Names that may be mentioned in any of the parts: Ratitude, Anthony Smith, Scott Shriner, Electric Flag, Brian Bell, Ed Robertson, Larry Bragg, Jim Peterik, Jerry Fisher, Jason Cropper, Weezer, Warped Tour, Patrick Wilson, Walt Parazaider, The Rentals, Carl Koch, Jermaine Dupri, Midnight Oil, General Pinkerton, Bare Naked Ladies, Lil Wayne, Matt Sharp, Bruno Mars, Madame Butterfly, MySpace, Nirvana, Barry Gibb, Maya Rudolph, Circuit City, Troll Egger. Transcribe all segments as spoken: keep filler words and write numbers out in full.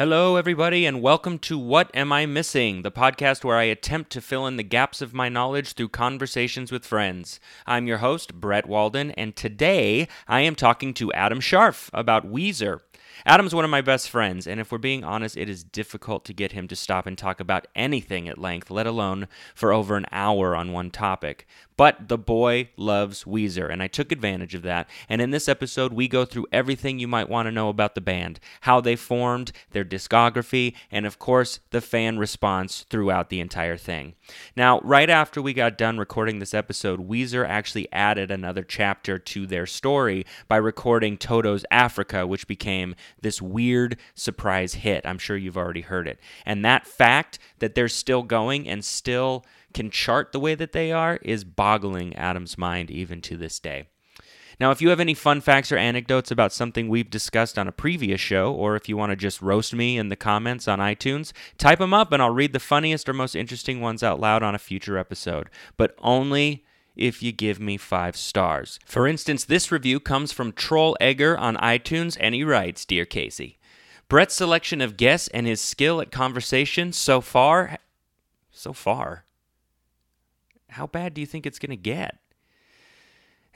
Hello, everybody, and welcome to What Am I Missing, the podcast where I attempt to fill in the gaps of my knowledge through conversations with friends. I'm your host, Brett Walden, and today I am talking to Adam Scharf about Weezer. Adam's one of my best friends, and if we're being honest, it is difficult to get him to stop and talk about anything at length, let alone for over an hour on one topic. But the boy loves Weezer, and I took advantage of that. And in this episode, we go through everything you might want to know about the band, how they formed, their discography, and of course, the fan response throughout the entire thing. Now, right after we got done recording this episode, Weezer actually added another chapter to their story by recording Toto's Africa, which became this weird surprise hit. I'm sure you've already heard it. And that fact that they're still going and still can chart the way that they are is boggling Adam's mind even to this day. Now, if you have any fun facts or anecdotes about something we've discussed on a previous show, or if you want to just roast me in the comments on iTunes, type them up and I'll read the funniest or most interesting ones out loud on a future episode. But only if you give me five stars. For instance, this review comes from Troll Egger on iTunes, and he writes, "Dear Casey, Brett's selection of guests and his skill at conversation so far... So far? How bad do you think it's going to get?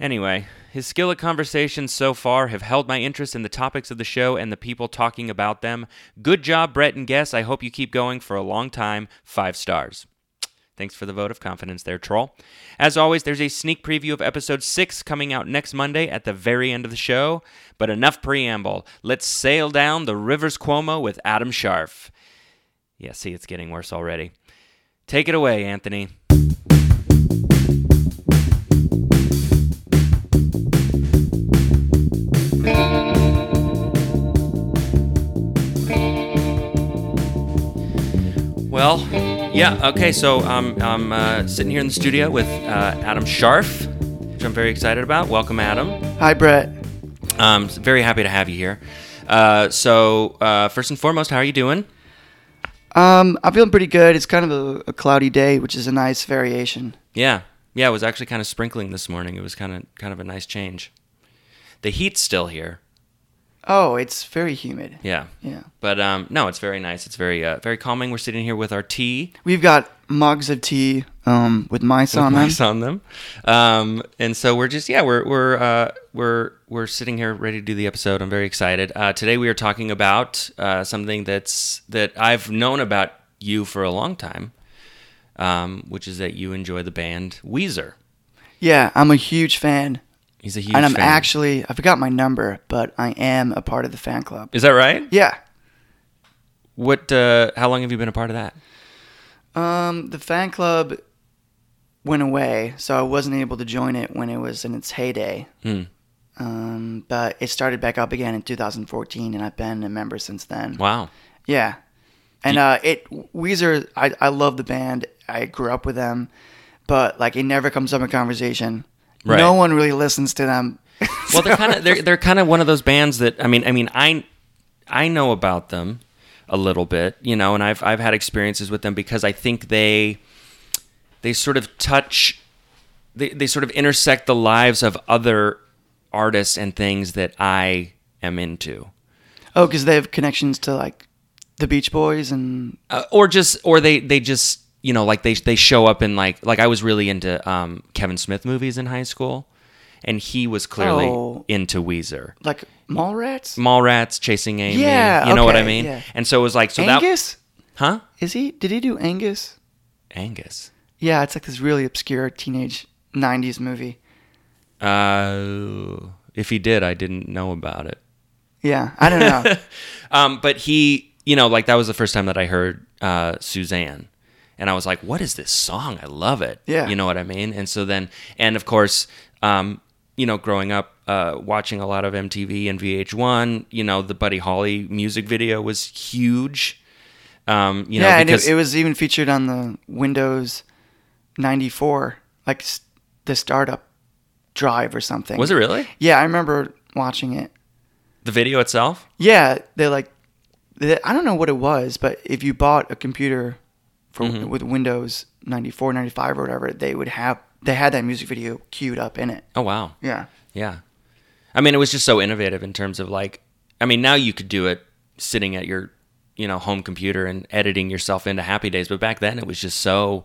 Anyway, his skill at conversations so far have held my interest in the topics of the show and the people talking about them. Good job, Brett and guests. I hope you keep going for a long time. Five stars." Thanks for the vote of confidence there, Troll. As always, there's a sneak preview of episode six coming out next Monday at the very end of the show. But enough preamble. Let's sail down the Rivers Cuomo with Adam Scharf. Yeah, see, it's getting worse already. Take it away, Anthony. Well, yeah, okay, so um, I'm uh, sitting here in the studio with uh, Adam Scharf, which I'm very excited about. Welcome, Adam. Hi, Brett. Um, very happy to have you here. Uh, so, uh, first and foremost, how are you doing? Um, I'm feeling pretty good. It's kind of a, a cloudy day, which is a nice variation. Yeah, yeah, it was actually kind of sprinkling this morning. It was kind of kind of a nice change. The heat's still here. Oh, it's very humid. Yeah. Yeah. But um, no, it's very nice. It's very uh, very calming. We're sitting here with our tea. We've got mugs of tea um, with mice with on them. Mice on them. Um, and so we're just yeah, we're we're uh, we're we're sitting here ready to do the episode. I'm very excited. Uh, today we are talking about uh, something that's that I've known about you for a long time, um, which is that you enjoy the band Weezer. Yeah, I'm a huge fan. He's a huge fan. And I'm fan. actually, I forgot my number, but I am a part of the fan club. Is that right? Yeah. What, uh, how long have you been a part of that? Um, the fan club went away, so I wasn't able to join it when it was in its heyday. Hmm. Um, but it started back up again in two thousand fourteen, and I've been a member since then. Wow. Yeah. And you- uh, it Weezer, I, I love the band. I grew up with them, but like it never comes up in conversation. Right. No one really listens to them. Well, they're kind of they're they're kind of one of those bands that I mean I mean I I know about them a little bit, you know, and I've I've had experiences with them because I think they they sort of touch they they sort of intersect the lives of other artists and things that I am into. Oh, because they have connections to like the Beach Boys and uh, or just or they they just. You know, like they they show up in like like I was really into um, Kevin Smith movies in high school, and he was clearly oh, into Weezer, like Mallrats, Mallrats, Chasing Amy. Yeah, you know okay, what I mean. Yeah. And so it was like so Angus, that, huh? Is he? Did he do Angus? Angus. Yeah, it's like this really obscure teenage nineties movie. Uh, if he did, I didn't know about it. Yeah, I don't know. um, but he, you know, like that was the first time that I heard uh, Suzanne. And I was like, what is this song? I love it. Yeah. You know what I mean? And so then, and of course, um, you know, growing up, uh, watching a lot of M T V and V H one, you know, the Buddy Holly music video was huge. Um, you yeah, know, because and it, it was even featured on the Windows ninety-four, like the startup drive or something. Was it really? Yeah, I remember watching it. The video itself? Yeah. They're like, they, I don't know what it was, but if you bought a computer... For, mm-hmm. with Windows ninety-four, ninety-five, or whatever, they would have they had that music video queued up in it. Oh wow! Yeah, yeah. I mean, it was just so innovative in terms of like, I mean, now you could do it sitting at your you know, home computer and editing yourself into happy days. But back then it was just so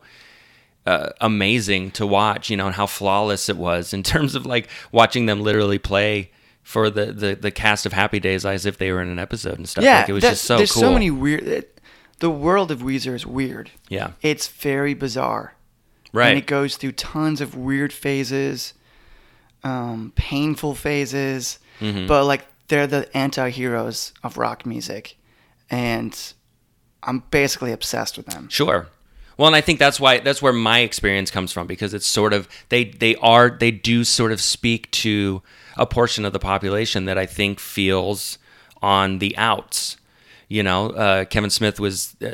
uh, amazing to watch, you know, and how flawless it was in terms of like watching them literally play for the, the, the cast of Happy Days as if they were in an episode and stuff. Yeah, like it was just so there's cool. There's so many weird... It, the world of Weezer is weird. Yeah. It's very bizarre. Right. And it goes through tons of weird phases, um, painful phases, mm-hmm. but like they're the anti-heroes of rock music. And I'm basically obsessed with them. Sure. Well, and I think that's why that's where my experience comes from, because it's sort of they they are they do sort of speak to a portion of the population that I think feels on the outs. You know, uh, Kevin Smith was uh,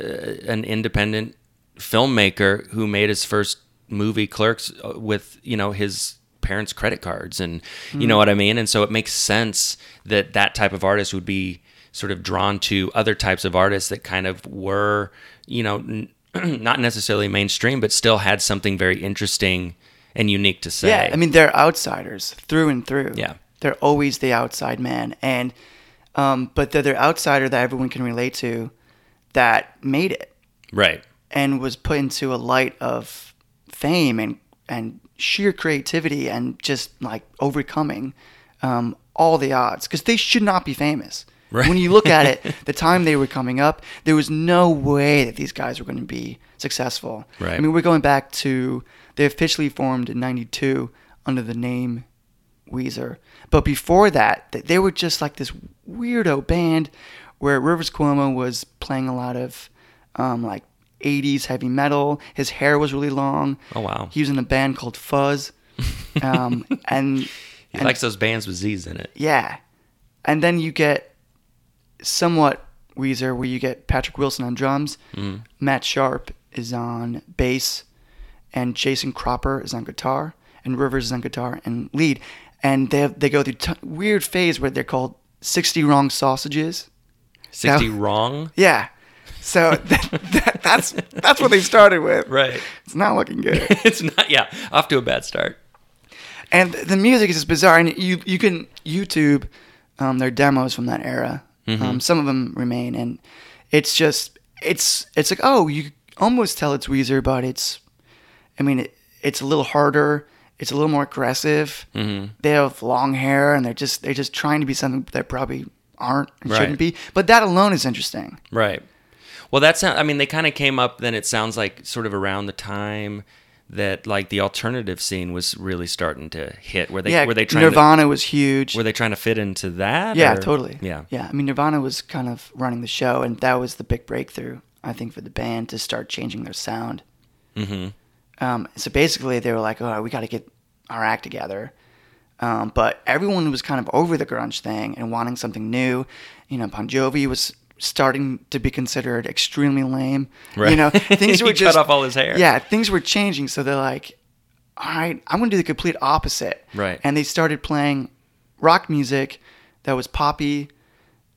an independent filmmaker who made his first movie, Clerks, with, you know, his parents' credit cards, and mm-hmm. you know what I mean. And so it makes sense that that type of artist would be sort of drawn to other types of artists that kind of were, you know, n- not necessarily mainstream, but still had something very interesting and unique to say. Yeah, I mean, they're outsiders through and through. Yeah. They're always the outside man. And, um, but they're the outsider that everyone can relate to that made it. Right. And was put into a light of fame and, and sheer creativity and just like overcoming um, all the odds, because they should not be famous. Right. When you look at it, the time they were coming up, there was no way that these guys were going to be successful. Right. I mean, we're going back to, they officially formed in ninety-two under the name Weezer. But before that, they were just like this weirdo band where Rivers Cuomo was playing a lot of um, like eighties heavy metal. His hair was really long. Oh, wow. He was in a band called Fuzz. Um, and He and, likes those bands with Z's in it. Yeah. And then you get... somewhat Weezer, where you get Patrick Wilson on drums, mm. Matt Sharp is on bass, and Jason Cropper is on guitar, and Rivers is on guitar and lead. And they have, they go through t- weird phase where they're called sixty Wrong Sausages. sixty now, Wrong? Yeah. So that, that, that's that's what they started with. Right. It's not looking good. It's not, yeah. Off to a bad start. And the music is just bizarre. And you, you can YouTube um, their demos from that era. Mm-hmm. Um, some of them remain, and it's just it's it's like, oh, you almost tell it's Weezer, but it's I mean it, it's a little harder, it's a little more aggressive. Mm-hmm. They have long hair, and they're just they're just trying to be something they probably aren't and right. shouldn't be. But that alone is interesting, right? Well, that's not, I mean they kind of came up. Then it sounds like sort of around the time that like the alternative scene was really starting to hit. Were they yeah, were they trying Nirvana to, was huge. Were they trying to fit into that? Yeah, or? Totally. Yeah. Yeah. I mean Nirvana was kind of running the show, and that was the big breakthrough, I think, for the band to start changing their sound. Mm-hmm. Um, so basically they were like, oh, we gotta get our act together. Um, but everyone was kind of over the grunge thing and wanting something new. You know, Bon Jovi was starting to be considered extremely lame. Right. You know, things were just... cut off all his hair. Yeah, things were changing, so they're like, all right, I'm going to do the complete opposite. Right. And they started playing rock music that was poppy,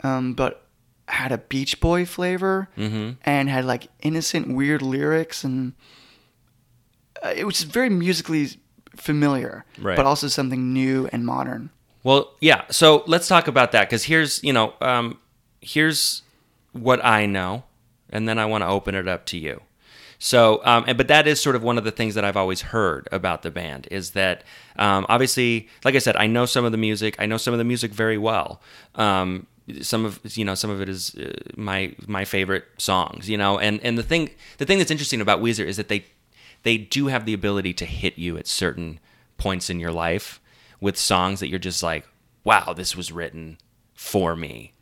um, but had a Beach Boy flavor, mm-hmm. and had like innocent, weird lyrics, and uh, it was very musically familiar, right. but also something new and modern. Well, yeah, so let's talk about that, because here's, you know, um, here's... what I know, and then I want to open it up to you. So, um, and, but that is sort of one of the things that I've always heard about the band is that, um, obviously, like I said, I know some of the music. I know some of the music very well. Um, some of you know, some of it is uh, my my favorite songs. You know, and and the thing the thing that's interesting about Weezer is that they they do have the ability to hit you at certain points in your life with songs that you're just like, wow, this was written for me.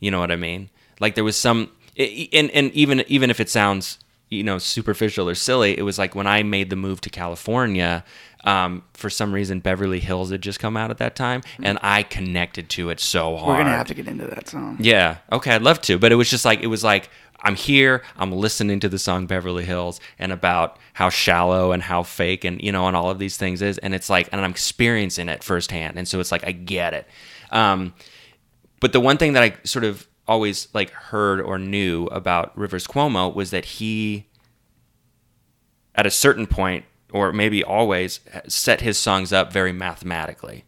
You know what I mean? Like there was some, and and even even if it sounds, you know, superficial or silly, it was like when I made the move to California, um, for some reason Beverly Hills had just come out at that time, and I connected to it so hard. We're gonna have to get into that song. Yeah, okay, I'd love to, but it was just like it was like I'm here, I'm listening to the song Beverly Hills and about how shallow and how fake and you know and all of these things is, and it's like and I'm experiencing it firsthand, and so it's like I get it. Um, but the one thing that I sort of always like heard or knew about Rivers Cuomo was that he, at a certain point, or maybe always, set his songs up very mathematically.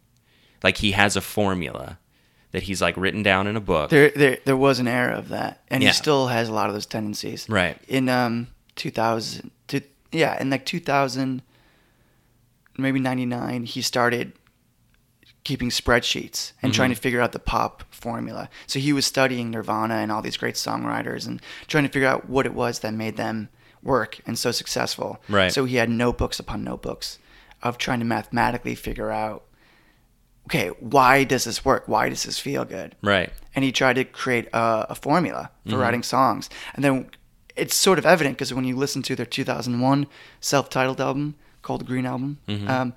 Like he has a formula that he's like written down in a book. There, there, there was an era of that, and yeah. he still has a lot of those tendencies. Right. In um two thousand, to, yeah, in like two thousand, maybe ninety-nine, he started keeping spreadsheets and mm-hmm. trying to figure out the pop formula. So he was studying Nirvana and all these great songwriters and trying to figure out what it was that made them work and so successful. Right. So he had notebooks upon notebooks of trying to mathematically figure out, okay, why does this work? Why does this feel good? Right. And he tried to create a, a formula for mm-hmm. writing songs. And then it's sort of evident because when you listen to their two thousand one self-titled album called The Green Album, mm-hmm. um,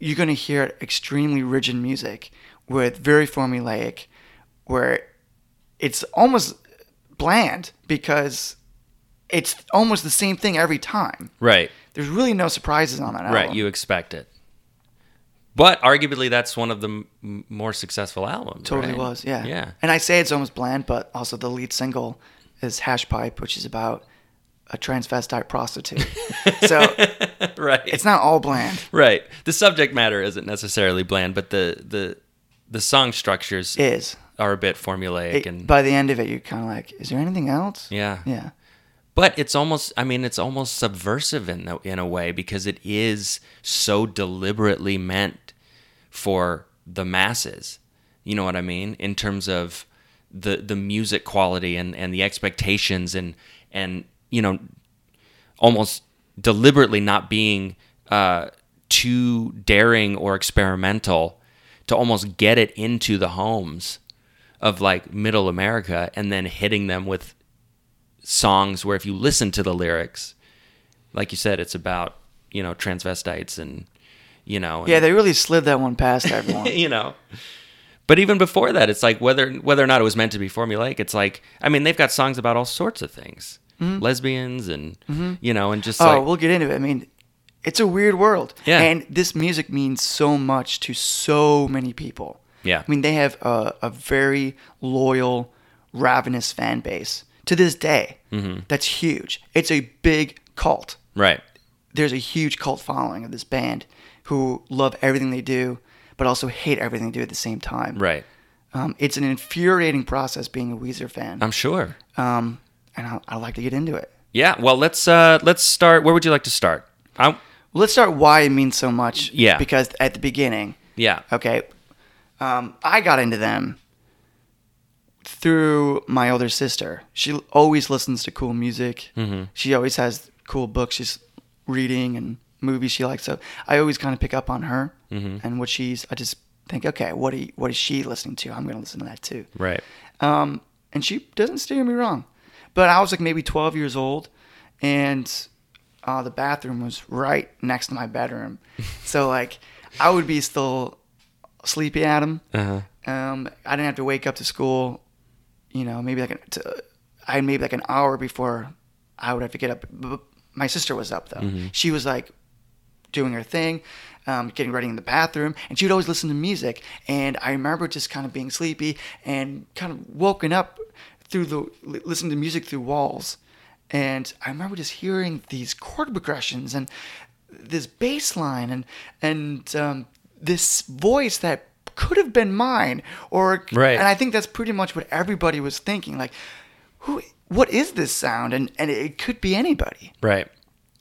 you're going to hear extremely rigid music with very formulaic, where it's almost bland because it's almost the same thing every time. Right. There's really no surprises on that album. Right, you expect it. But arguably that's one of the m- more successful albums. Totally right? was, yeah. Yeah. And I say it's almost bland, but also the lead single is Hash Pipe, which is about a transvestite prostitute. So right. It's not all bland. Right. The subject matter isn't necessarily bland, but the the, the song structures is. are a bit formulaic. It, and by the end of it, you're kind of like, is there anything else? Yeah. Yeah. But it's almost, I mean, it's almost subversive in, the, in a way because it is so deliberately meant for the masses. You know what I mean? In terms of the, the music quality and, and the expectations and, and, you know, almost deliberately not being uh, too daring or experimental to almost get it into the homes of like middle America and then hitting them with songs where if you listen to the lyrics, like you said, it's about, you know, transvestites and, you know. And, yeah, they really slid that one past everyone. You know. But even before that, it's like whether whether or not it was meant to be formulaic, it's like, I mean, they've got songs about all sorts of things. Mm-hmm. Lesbians and mm-hmm. you know, and just oh, like, we'll get into it. I mean, it's a weird world, yeah. And this music means so much to so many people. Yeah, I mean, they have a, a very loyal, ravenous fan base to this day. Mm-hmm. That's huge. It's a big cult. Right. There's a huge cult following of this band who love everything they do, but also hate everything they do at the same time. Right. Um, it's an infuriating process being a Weezer fan. I'm sure. Um. And I'd, I'd like to get into it. Yeah, well, let's uh, let's start. Where would you like to start? I'm... Let's start why it means so much. Yeah. Because at the beginning. Yeah. Okay. Um, I got into them through my older sister. She always listens to cool music. Mm-hmm. She always has cool books she's reading and movies she likes. So I always kind of pick up on her mm-hmm. and what she's. I just think, okay, what, you, what is she listening to? I'm going to listen to that too. Right. Um, and she doesn't steer me wrong. But I was like maybe twelve years old, and uh, the bathroom was right next to my bedroom. So like I would be still sleepy at him. Uh-huh. Um, I didn't have to wake up to school, you know, maybe like an, to, I maybe like an hour before I would have to get up. My sister was up though. Mm-hmm. She was like doing her thing, um, getting ready in the bathroom, and she would always listen to music. And I remember just kind of being sleepy and kind of woken up through the listening to music through walls, and I remember just hearing these chord progressions and this bass line and and um, this voice that could have been mine, or right. And I think that's pretty much what everybody was thinking, like, who, what is this sound? And and it could be anybody. Right.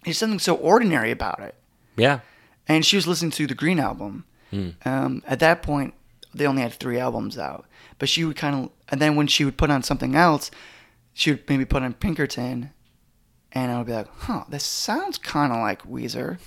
There's something so ordinary about it. Yeah. And she was listening to the Green Album. Mm. Um, at that point, they only had three albums out. But she would kind of, and then when she would put on something else, she would maybe put on Pinkerton, and I would be like, huh, this sounds kind of like Weezer,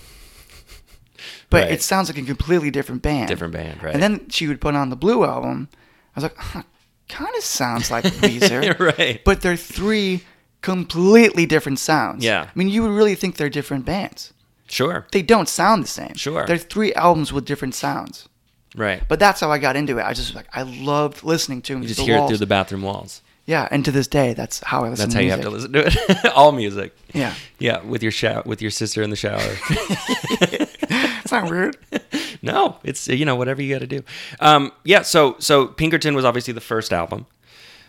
but right. It sounds like a completely different band. Different band, right. And then she would put on the Blue Album. I was like, huh, kind of sounds like Weezer. Right. But they're three completely different sounds. Yeah. I mean, you would really think they're different bands. Sure. They don't sound the same. Sure. They're three albums with different sounds. Right. But that's how I got into it. I just like I loved listening to him. You just hear it through the bathroom walls. Yeah, and to this day, that's how I listen to music. That's how you have to listen to it. All music. Yeah. Yeah, with your shower, with your sister in the shower. It's not weird. No, it's, you know, whatever you got to do. Um, yeah, so so Pinkerton was obviously the first album.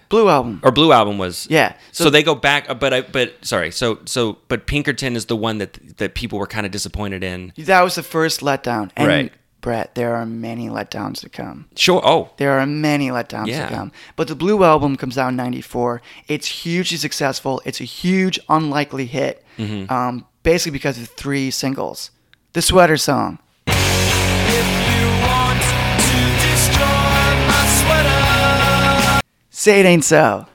Blue Album. Or Blue Album was. Yeah. So, so they go back, but I, but sorry, so so but Pinkerton is the one that that people were kind of disappointed in. That was the first letdown. And right. Brett, there are many letdowns to come. Sure. Oh. There are many letdowns yeah. to come. But the Blue Album comes out in ninety-four. It's hugely successful. It's a huge, unlikely hit, mm-hmm. um, basically because of three singles. The Sweater Song. Say It Ain't So.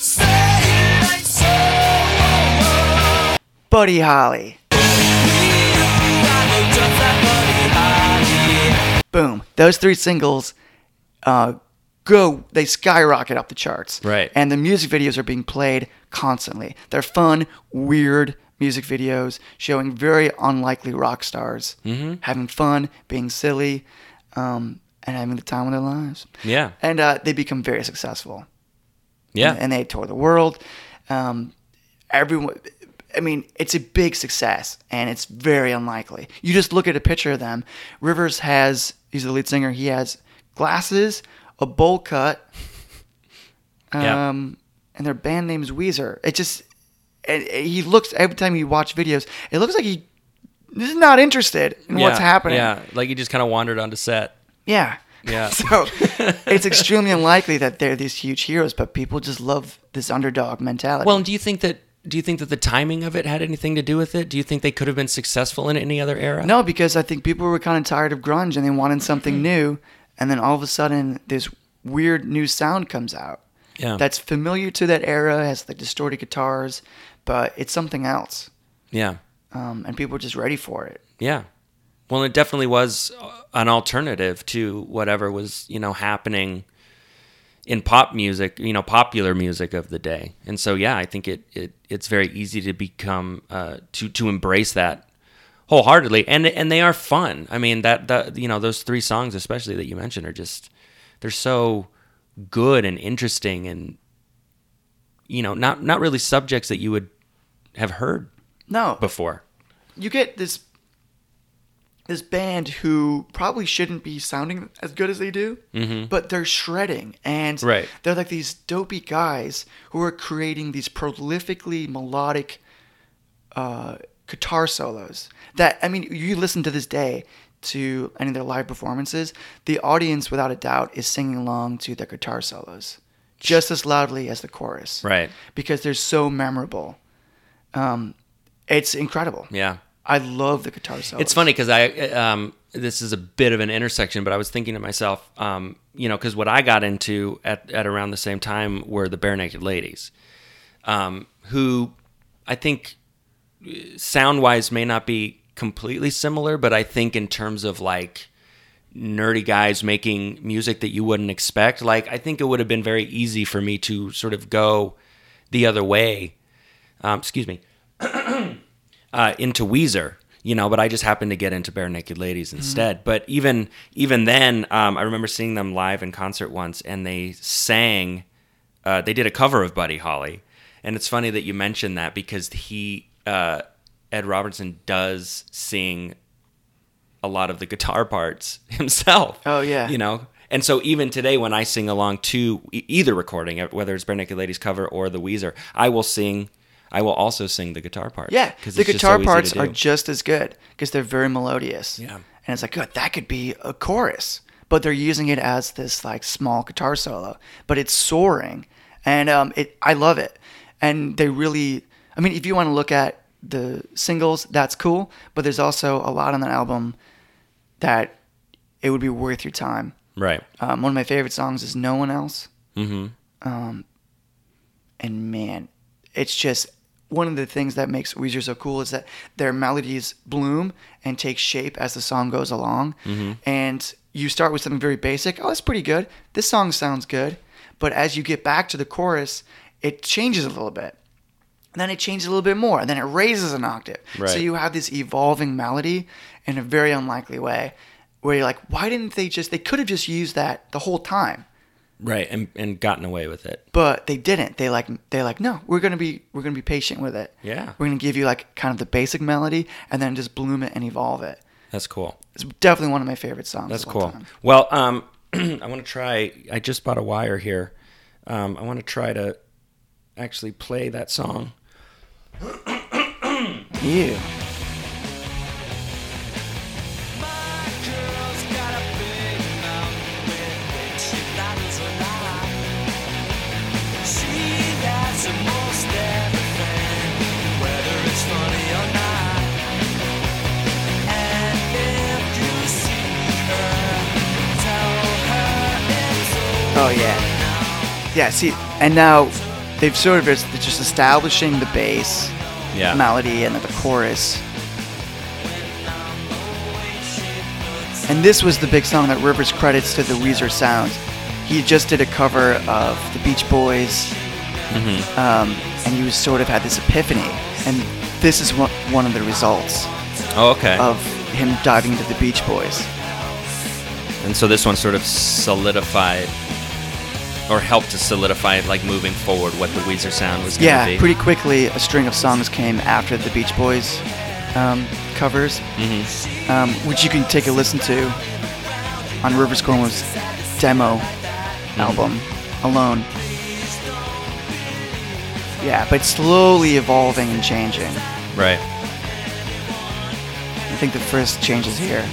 Say it ain't so. Oh, oh. Buddy Holly. Boom. Those three singles uh, go, they skyrocket up the charts. Right. And the music videos are being played constantly. They're fun, weird music videos showing very unlikely rock stars, mm-hmm. having fun, being silly, um, and having the time of their lives. Yeah. And uh, they become very successful. Yeah. And, and they tour the world. Um, everyone... I mean, it's a big success, and it's very unlikely. You just look at a picture of them. Rivers has, he's the lead singer, he has glasses, a bowl cut, um, yeah. and their band name's Weezer. It just, and he looks, every time you watch videos, it looks like he is not interested in yeah, what's happening. Yeah, like he just kind of wandered onto set. Yeah. Yeah. So it's extremely unlikely that they're these huge heroes, but people just love this underdog mentality. Well, and do you think that, Do you think that the timing of it had anything to do with it? Do you think they could have been successful in any other era? No, because I think people were kind of tired of grunge and they wanted something mm-hmm. new. And then all of a sudden, this weird new sound comes out yeah. that's familiar to that era, has like distorted guitars, but it's something else. Yeah. Um, and people were just ready for it. Yeah. Well, it definitely was an alternative to whatever was, you know, happening in pop music, you know, popular music of the day. And so, yeah, I think it, it it's very easy to become, uh, to, to embrace that wholeheartedly. And and they are fun. I mean, that, that, you know, those three songs, especially that you mentioned, are just, they're so good and interesting and, you know, not, not really subjects that you would have heard no. before. You get this, this band who probably shouldn't be sounding as good as they do, mm-hmm. but they're shredding. And right. they're like these dopey guys who are creating these prolifically melodic uh, guitar solos that, I mean, you listen to this day to any of their live performances, the audience without a doubt is singing along to their guitar solos just as loudly as the chorus. Right. Because they're so memorable. Um, it's incredible. Yeah. I love the guitar solos. It's funny because I um, this is a bit of an intersection, but I was thinking to myself, um, you know, because what I got into at, at around the same time were the Bare Naked Ladies, um, who I think sound-wise may not be completely similar, but I think in terms of like nerdy guys making music that you wouldn't expect, like I think it would have been very easy for me to sort of go the other way. Um, excuse me. Uh, into Weezer, you know, but I just happened to get into Bare Naked Ladies instead. Mm-hmm. But even even then, um, I remember seeing them live in concert once, and they sang, uh, they did a cover of Buddy Holly. And it's funny that you mentioned that because he, uh, Ed Robertson does sing a lot of the guitar parts himself. Oh, yeah. You know? And so even today when I sing along to either recording, whether it's Bare Naked Ladies cover or the Weezer, I will sing... I will also sing the guitar parts. Yeah, the guitar so parts are just as good because they're very melodious. Yeah, and it's like, God, that could be a chorus, but they're using it as this like small guitar solo. But it's soaring, and um, it I love it. And they really, I mean, if you want to look at the singles, that's cool. But there's also a lot on the album that it would be worth your time. Right. Um, one of my favorite songs is "No One Else." Mm-hmm. Um, and man, it's just. One of the things that makes Weezer so cool is that their melodies bloom and take shape as the song goes along. Mm-hmm. And you start with something very basic. Oh, that's pretty good. This song sounds good. But as you get back to the chorus, it changes a little bit. And then it changes a little bit more. And then it raises an octave. Right. So you have this evolving melody in a very unlikely way where you're like, why didn't they just... They could have just used that the whole time. Right, and, and gotten away with it. But they didn't. They like they like no, we're gonna be we're gonna be patient with it. Yeah. We're gonna give you like kind of the basic melody and then just bloom it and evolve it. That's cool. It's definitely one of my favorite songs. That's cool. Time. Well, um I wanna try I just bought a wire here. Um I wanna try to actually play that song. Ew. Oh, yeah. Yeah, see, and now they've sort of just establishing the bass, yeah. melody, and then the chorus. And this was the big song that Rivers credits to the Weezer sound. He just did a cover of the Beach Boys, mm-hmm. um, and he was sort of had this epiphany. And this is one, one of the results oh, okay. of him diving into the Beach Boys. And so this one sort of solidified, or helped to solidify, like moving forward, what the Weezer sound was going to yeah, be. Yeah, pretty quickly a string of songs came after the Beach Boys um, covers, mm-hmm. um, which you can take a listen to on Rivers Cuomo's demo mm-hmm. album, Alone. Yeah, but slowly evolving and changing. Right. I think the first change is here.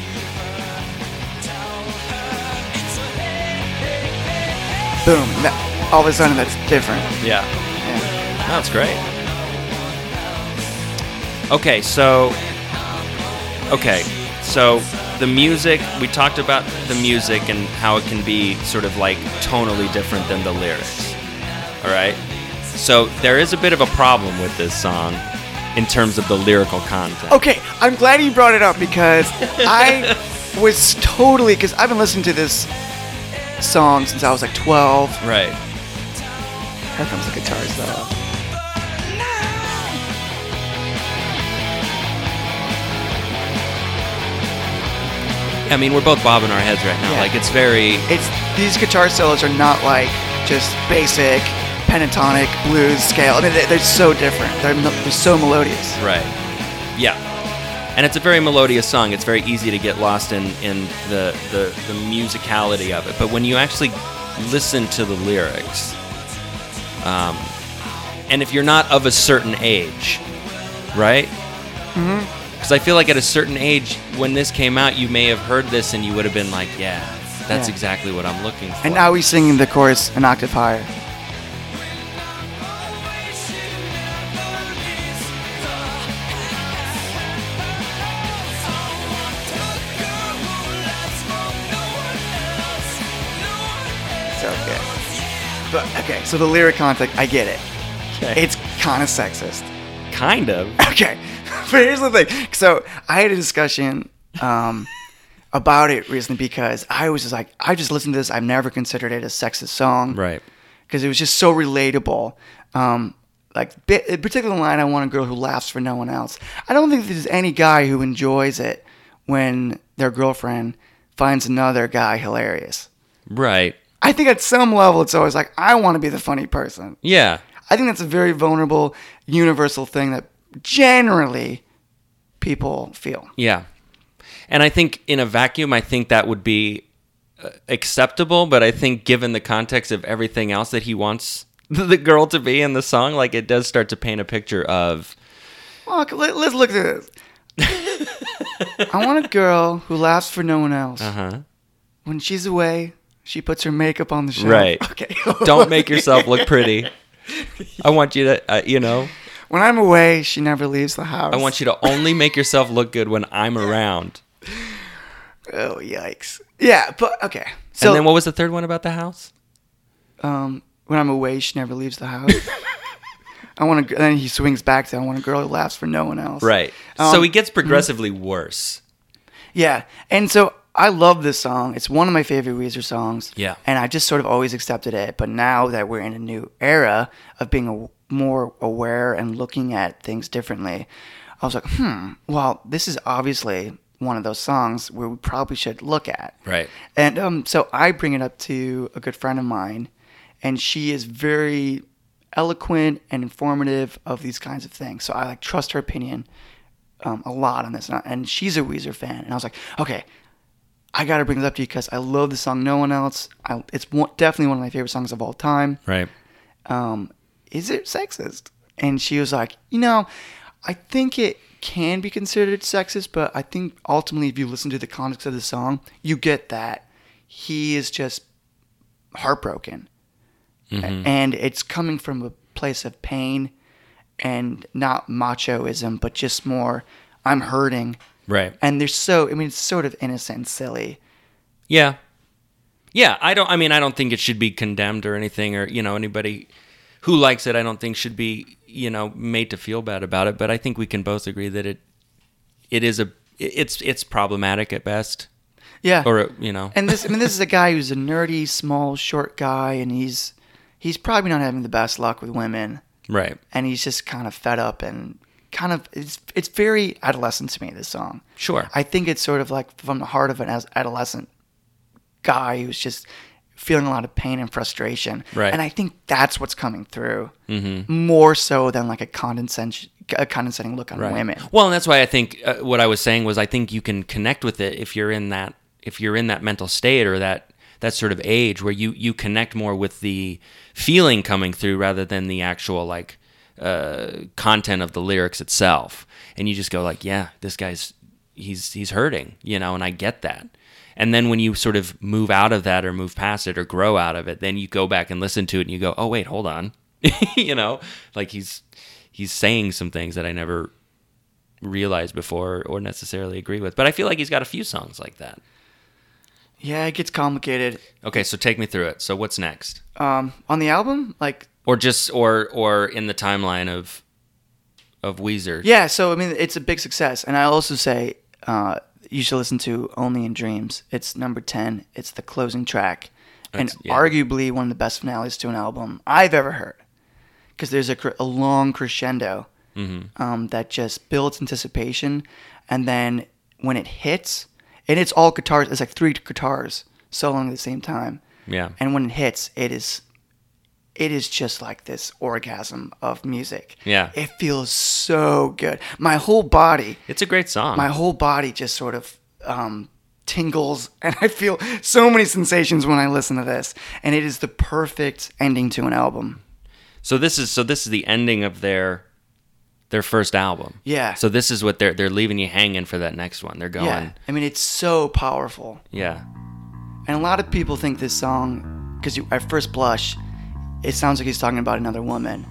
Boom. That, all of a sudden, that's different. Yeah. yeah. That's great. Okay, so... Okay, so the music... We talked about the music and how it can be sort of, like, tonally different than the lyrics. All right? So there is a bit of a problem with this song in terms of the lyrical content. Okay, I'm glad you brought it up because I was totally... Because I've been listening to this... song since I was like twelve. Right. Here comes the guitars though. I mean, we're both bobbing our heads right now. Yeah. Like it's very. It's these guitar solos are not like just basic pentatonic blues scale. I mean, they're, they're so different. They're they're so melodious. Right. Yeah. And it's a very melodious song. It's very easy to get lost in, in the, the, the musicality of it. But when you actually listen to the lyrics, um, and if you're not of a certain age, right? Mm-hmm. Because I feel like at a certain age, when this came out, you may have heard this and you would have been like, yeah, that's yeah. exactly what I'm looking for. And now he's singing the chorus an octave higher. But, okay, so the lyric content, I get it. Okay. It's kind of sexist. Kind of? Okay, but here's the thing. So I had a discussion um, about it recently because I was just like, I just listened to this. I've never considered it a sexist song. Right. Because it was just so relatable. Um, like, in particular line, I want a girl who laughs for no one else. I don't think there's any guy who enjoys it when their girlfriend finds another guy hilarious. Right. I think at some level it's always like, I want to be the funny person. Yeah. I think that's a very vulnerable, universal thing that generally people feel. Yeah. And I think in a vacuum, I think that would be acceptable, but I think given the context of everything else that he wants the girl to be in the song, like it does start to paint a picture of... Well, let's look at this. I want a girl who laughs for no one else. Uh-huh. When she's away... She puts her makeup on the shelf. Right. Okay. Don't make yourself look pretty. I want you to, uh, you know. When I'm away, she never leaves the house. I want you to only make yourself look good when I'm around. Oh, yikes. Yeah, but, okay. So, and then what was the third one about the house? Um, when I'm away, she never leaves the house. I want to, then he swings back to, I want a girl who laughs for no one else. Right. Um, so he gets progressively mm-hmm. worse. Yeah. And so, I love this song. It's one of my favorite Weezer songs. Yeah. And I just sort of always accepted it. But now that we're in a new era of being a, more aware and looking at things differently, I was like, hmm, well, this is obviously one of those songs where we probably should look at. Right. And um, so I bring it up to a good friend of mine, and she is very eloquent and informative of these kinds of things. So I like trust her opinion um, a lot on this. And, I, and she's a Weezer fan. And I was like, okay, I got to bring this up to you because I love the song No One Else. I, it's one, definitely one of my favorite songs of all time. Right. Um, is it sexist? And she was like, you know, I think it can be considered sexist, but I think ultimately if you listen to the context of the song, you get that he is just heartbroken. Mm-hmm. And it's coming from a place of pain and not machoism, but just more, I'm hurting. Right. And they're so, I mean, it's sort of innocent and silly. Yeah. Yeah, I don't. I mean, I don't think it should be condemned or anything, or you know, anybody who likes it, I don't think should be, you know, made to feel bad about it. But I think we can both agree that it, it is a, it's it's problematic at best. Yeah. Or you know, and this, I mean, this is a guy who's a nerdy, small, short guy, and he's he's probably not having the best luck with women. Right. And he's just kind of fed up and kind of it's it's very adolescent to me. This song. Sure. I think it's sort of like from the heart of an adolescent guy who's just feeling a lot of pain and frustration, right? And I think that's what's coming through, mm-hmm. more so than like a condescension, a condescending look on right. women. Well, and that's why I think uh, what I was saying was I think you can connect with it if you're in that if you're in that mental state or that that sort of age where you you connect more with the feeling coming through rather than the actual like uh, content of the lyrics itself, and you just go like, yeah, this guy's he's he's hurting, you know, and I get that. And then when you sort of move out of that or move past it or grow out of it, then you go back and listen to it and you go, oh, wait, hold on. You know, like he's he's saying some things that I never realized before or necessarily agree with. But I feel like he's got a few songs like that. Yeah, it gets complicated. Okay, so take me through it. So what's next? Um, on the album? like, Or just or or in the timeline of, of Weezer? Yeah, so I mean, it's a big success. And I also say... Uh, you should listen to Only in Dreams. It's number ten. It's the closing track. That's, and yeah. arguably one of the best finales to an album I've ever heard. Because there's a, a long crescendo mm-hmm. um, that just builds anticipation. And then when it hits, and it's all guitars. It's like three guitars soloing at the same time. Yeah. And when it hits, it is it is just like this orgasm of music. Yeah. It feels so good. My whole body. It's a great song. My whole body just sort of um, tingles, and I feel so many sensations when I listen to this. And it is the perfect ending to an album. So this is so this is the ending of their their first album. Yeah. So this is what they're they're leaving you hanging for that next one. They're going. Yeah. I mean, it's so powerful. Yeah. And a lot of people think this song, because at first blush, it sounds like he's talking about another woman,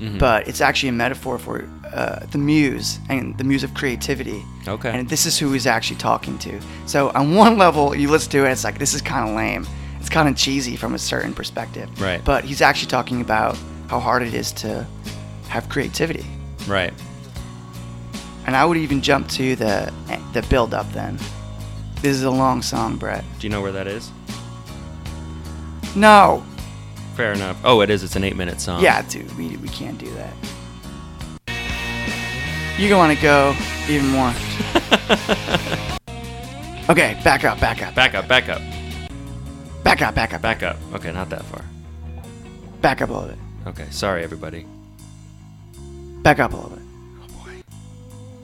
mm-hmm. but it's actually a metaphor for uh, the muse and the muse of creativity. Okay. And this is who he's actually talking to. So on one level, you listen to it, it's like, this is kind of lame. It's kind of cheesy from a certain perspective. Right. But he's actually talking about how hard it is to have creativity. Right. And I would even jump to the the build-up then. This is a long song, Brett. Do you know where that is? No. Fair enough. Oh, it is. It's an eight-minute song. Yeah, dude, we we can't do that. You're gonna want to go even more. Okay, back up, back up, back up, back up, back up, back up, back up. Okay, not that far. Back up a little bit. Okay, sorry everybody. Back up a little bit. Oh boy.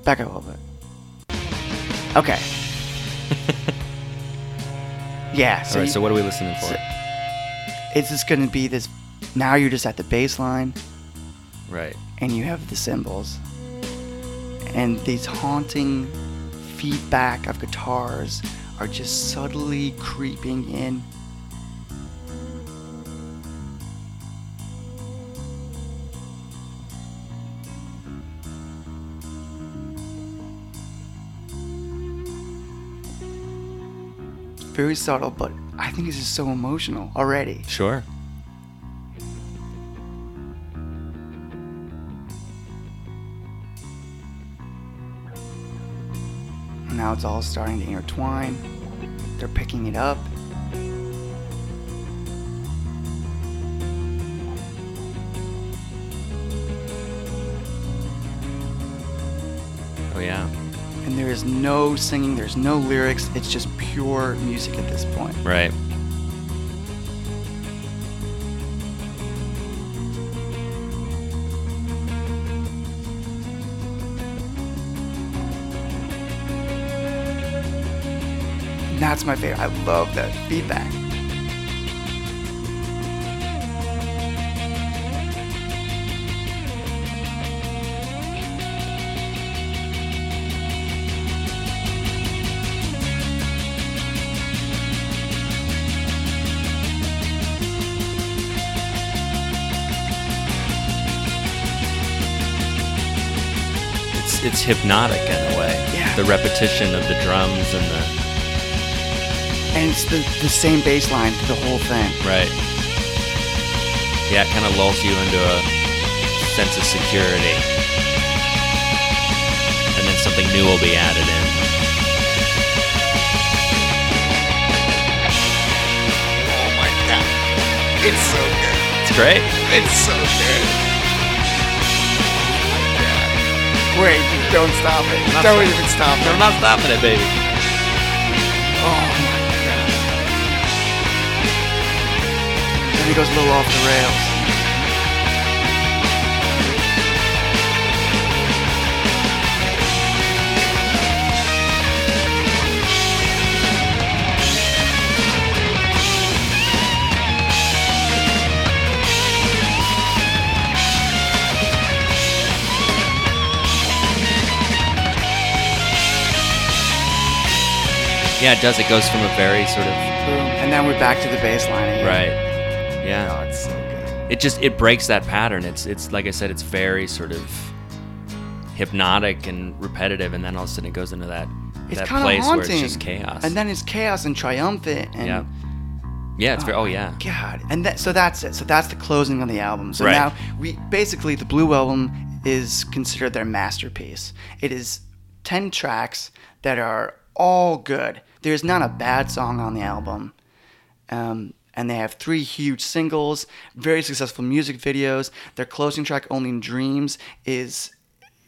Back up a little bit. Okay. Yeah. So all right. You, so what are we listening for? So, it's just going to be this, now you're just at the bass line. Right. And you have the cymbals. And these haunting feedback of guitars are just subtly creeping in. Very subtle, but I think it's just so emotional already. Sure. Now it's all starting to intertwine. They're picking it up. Oh, yeah. And there is no singing, there's no lyrics, it's just pure music at this point. Right. And that's my favorite. I love that feedback. It's hypnotic in a way. Yeah. The repetition of the drums and the and it's the, the same bass line to the whole thing. Right. Yeah, it kind of lulls you into a sense of security. And then something new will be added in. It's so good. It's great. It's so good. Oh my God. Wait, don't stop it. Not don't stop. even stop it. I'm not stopping it, baby. Oh my God. Then he goes a little off the rails. Yeah, it does. It goes from a very sort of... Boom. And then we're back to the bass line again. Right. Yeah. Oh, it's so good. It just, it breaks that pattern. It's, it's like I said, it's very sort of hypnotic and repetitive, and then all of a sudden it goes into that, that place haunting. Where it's just chaos. And then it's chaos and triumphant. And yeah. Yeah, it's oh, very... Oh, yeah. God. And that, so that's it. So that's the closing of the album. So right. now, we basically, the Blue Album is considered their masterpiece. It is ten tracks that are all good. There's not a bad song on the album. Um, and they have three huge singles, very successful music videos. Their closing track, Only in Dreams, is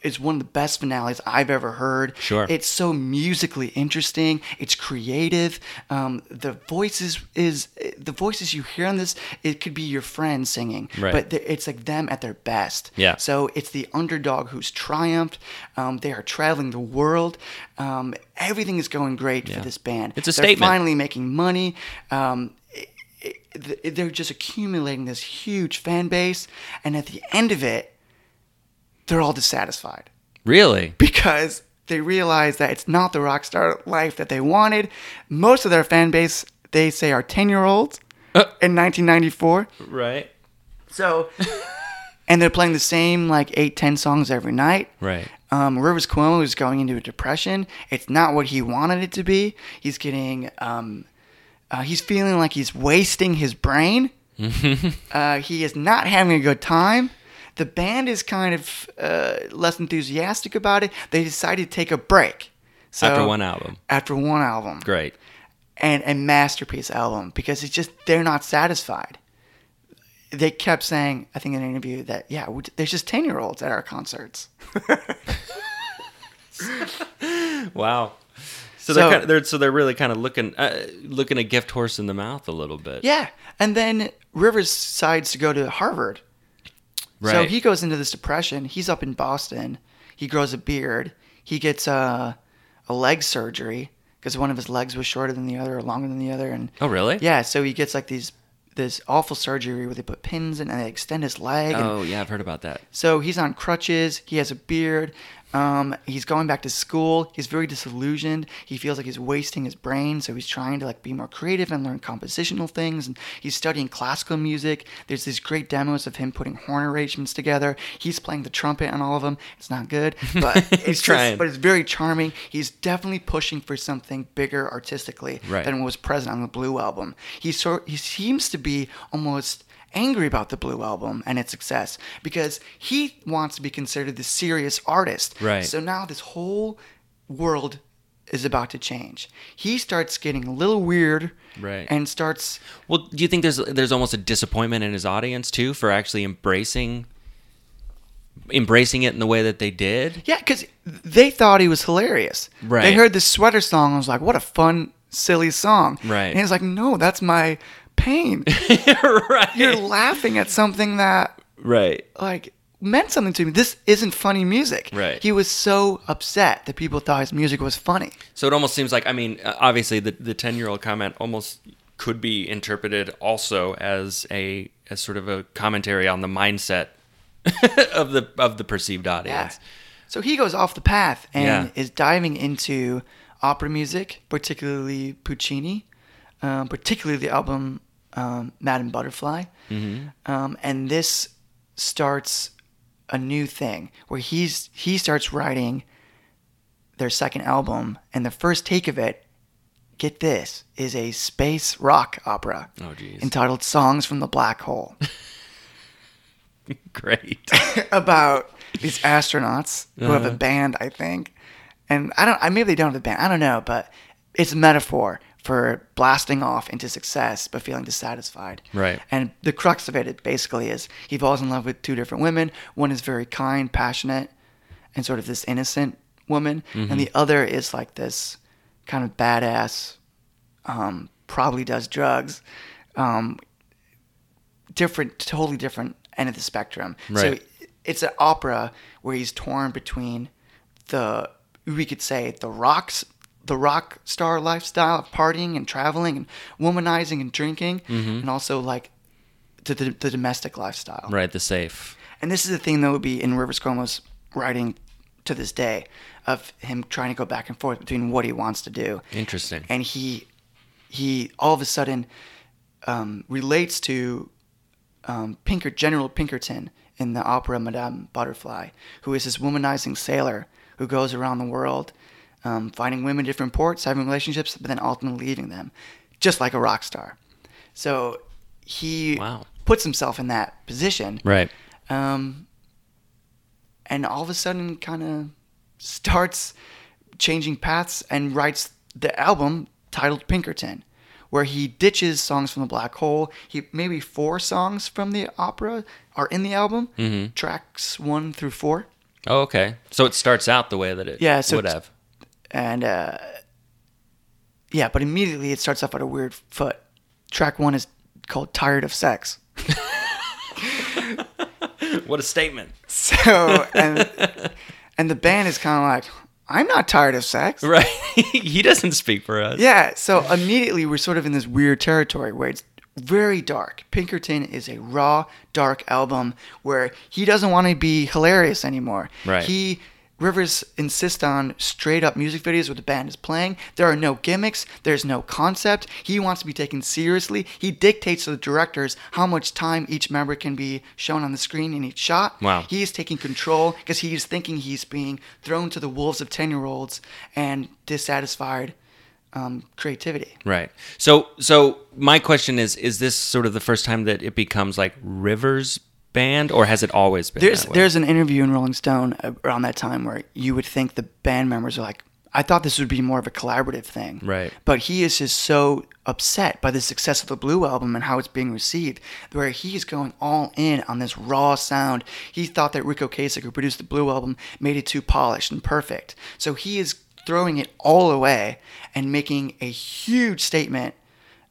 is one of the best finales I've ever heard. Sure. It's so musically interesting. It's creative. Um, the voices is the voices you hear on this, it could be your friend singing. Right. But it's like them at their best. Yeah. So it's the underdog who's triumphed. Um, they are traveling the world. Um, everything is going great yeah. for this band. It's a they're statement. They're finally making money. Um, it, it, they're just accumulating this huge fan base. And at the end of it, they're all dissatisfied. Really? Because they realize that it's not the rock star life that they wanted. Most of their fan base, they say, are ten-year-olds uh. in nineteen ninety-four. Right. So, and they're playing the same like eight, ten songs every night. Right. Um, Rivers Cuomo is going into a depression. It's not what he wanted it to be. He's getting, um, uh, he's feeling like he's wasting his brain. uh, he is not having a good time. The band is kind of uh, less enthusiastic about it. They decided to take a break. So, after one album. After one album. Great. And a masterpiece album, because it's just, they're not satisfied. They kept saying, I think in an interview, that, yeah, there's just ten-year-olds at our concerts. Wow. So, so, they're kind of, they're, so they're really kind of looking uh, looking a gift horse in the mouth a little bit. Yeah. And then Rivers decides to go to Harvard. Right. So he goes into this depression. He's up in Boston. He grows a beard. He gets a, a leg surgery because one of his legs was shorter than the other or longer than the other. And oh, really? Yeah. So he gets like these this awful surgery where they put pins in and they extend his leg. Oh, and, yeah. I've heard about that. So he's on crutches. He has a beard. Um, he's going back to school. He's very disillusioned. He feels like he's wasting his brain. So he's trying to like be more creative and learn compositional things. And he's studying classical music. There's these great demos of him putting horn arrangements together. He's playing the trumpet on all of them. It's not good, but he's it's trying. Just, but it's very charming. He's definitely pushing for something bigger artistically right. than what was present on the Blue Album. He sort he seems to be almost angry about the Blue Album and its success because he wants to be considered the serious artist. Right. So now this whole world is about to change. He starts getting a little weird. Right. And starts... Well, do you think there's there's almost a disappointment in his audience too for actually embracing embracing it in the way that they did? Yeah, because they thought he was hilarious. Right. They heard this sweater song and was like, what a fun, silly song. Right. And he's like, no, that's my... pain. Right. You're laughing at something that right. like meant something to me. This isn't funny music. Right. He was so upset that people thought his music was funny. So it almost seems like, I mean, obviously the the ten-year-old comment almost could be interpreted also as a as sort of a commentary on the mindset of the of the perceived audience. Yeah. So he goes off the path and yeah. is diving into opera music, particularly Puccini, um, particularly the album Um, Madame Butterfly. Mm-hmm. Um, and this starts a new thing where he's he starts writing their second album, and the first take of it get this, is a space rock opera oh, geez. entitled Songs from the Black Hole. Great. About these astronauts who uh-huh. have a band, I think. And I don't, I maybe they don't have a band. I don't know, but it's a metaphor for blasting off into success but feeling dissatisfied. Right. And the crux of it, it basically is he falls in love with two different women. One is very kind, passionate, and sort of this innocent woman. Mm-hmm. And the other is like this kind of badass, um, probably does drugs, um, different, totally different end of the spectrum. Right. So it's an opera where he's torn between the, we could say, the rocks, the rock star lifestyle of partying and traveling and womanizing and drinking, mm-hmm. and also like to the, the domestic lifestyle. Right, the safe. And this is the thing that would be in Rivers Cuomo's writing to this day, of him trying to go back and forth between what he wants to do. Interesting. And he he all of a sudden um, relates to um, Pinker, General Pinkerton in the opera Madame Butterfly, who is this womanizing sailor who goes around the world Um, finding women in different ports, having relationships, but then ultimately leaving them, just like a rock star. So he wow. puts himself in that position. Right. Um, and all of a sudden kind of starts changing paths and writes the album titled Pinkerton, where he ditches Songs from the Black Hole. He maybe four songs from the opera are in the album, mm-hmm. tracks one through four. Oh, okay. So it starts out the way that it yeah, so would have. And, uh, yeah, but immediately it starts off at a weird foot. Track one is called Tired of Sex. What a statement. So, and and the band is kind of like, I'm not tired of sex. Right. He doesn't speak for us. Yeah, so immediately we're sort of in this weird territory where it's very dark. Pinkerton is a raw, dark album where he doesn't want to be hilarious anymore. Right. He... Rivers insists on straight-up music videos where the band is playing. There are no gimmicks. There's no concept. He wants to be taken seriously. He dictates to the directors how much time each member can be shown on the screen in each shot. Wow. He is taking control because he is thinking he's being thrown to the wolves of ten-year-olds and dissatisfied um, creativity. Right. So, so my question is, is this sort of the first time that it becomes like Rivers band, or has it always been there's that way? There's an interview in Rolling Stone around that time where you would think the band members are like, I thought this would be more of a collaborative thing, right? But he is just so upset by the success of the Blue Album and how it's being received, where he's going all in on this raw sound. He thought that Ric Ocasek, who produced the Blue Album, made it too polished and perfect, so he is throwing it all away and making a huge statement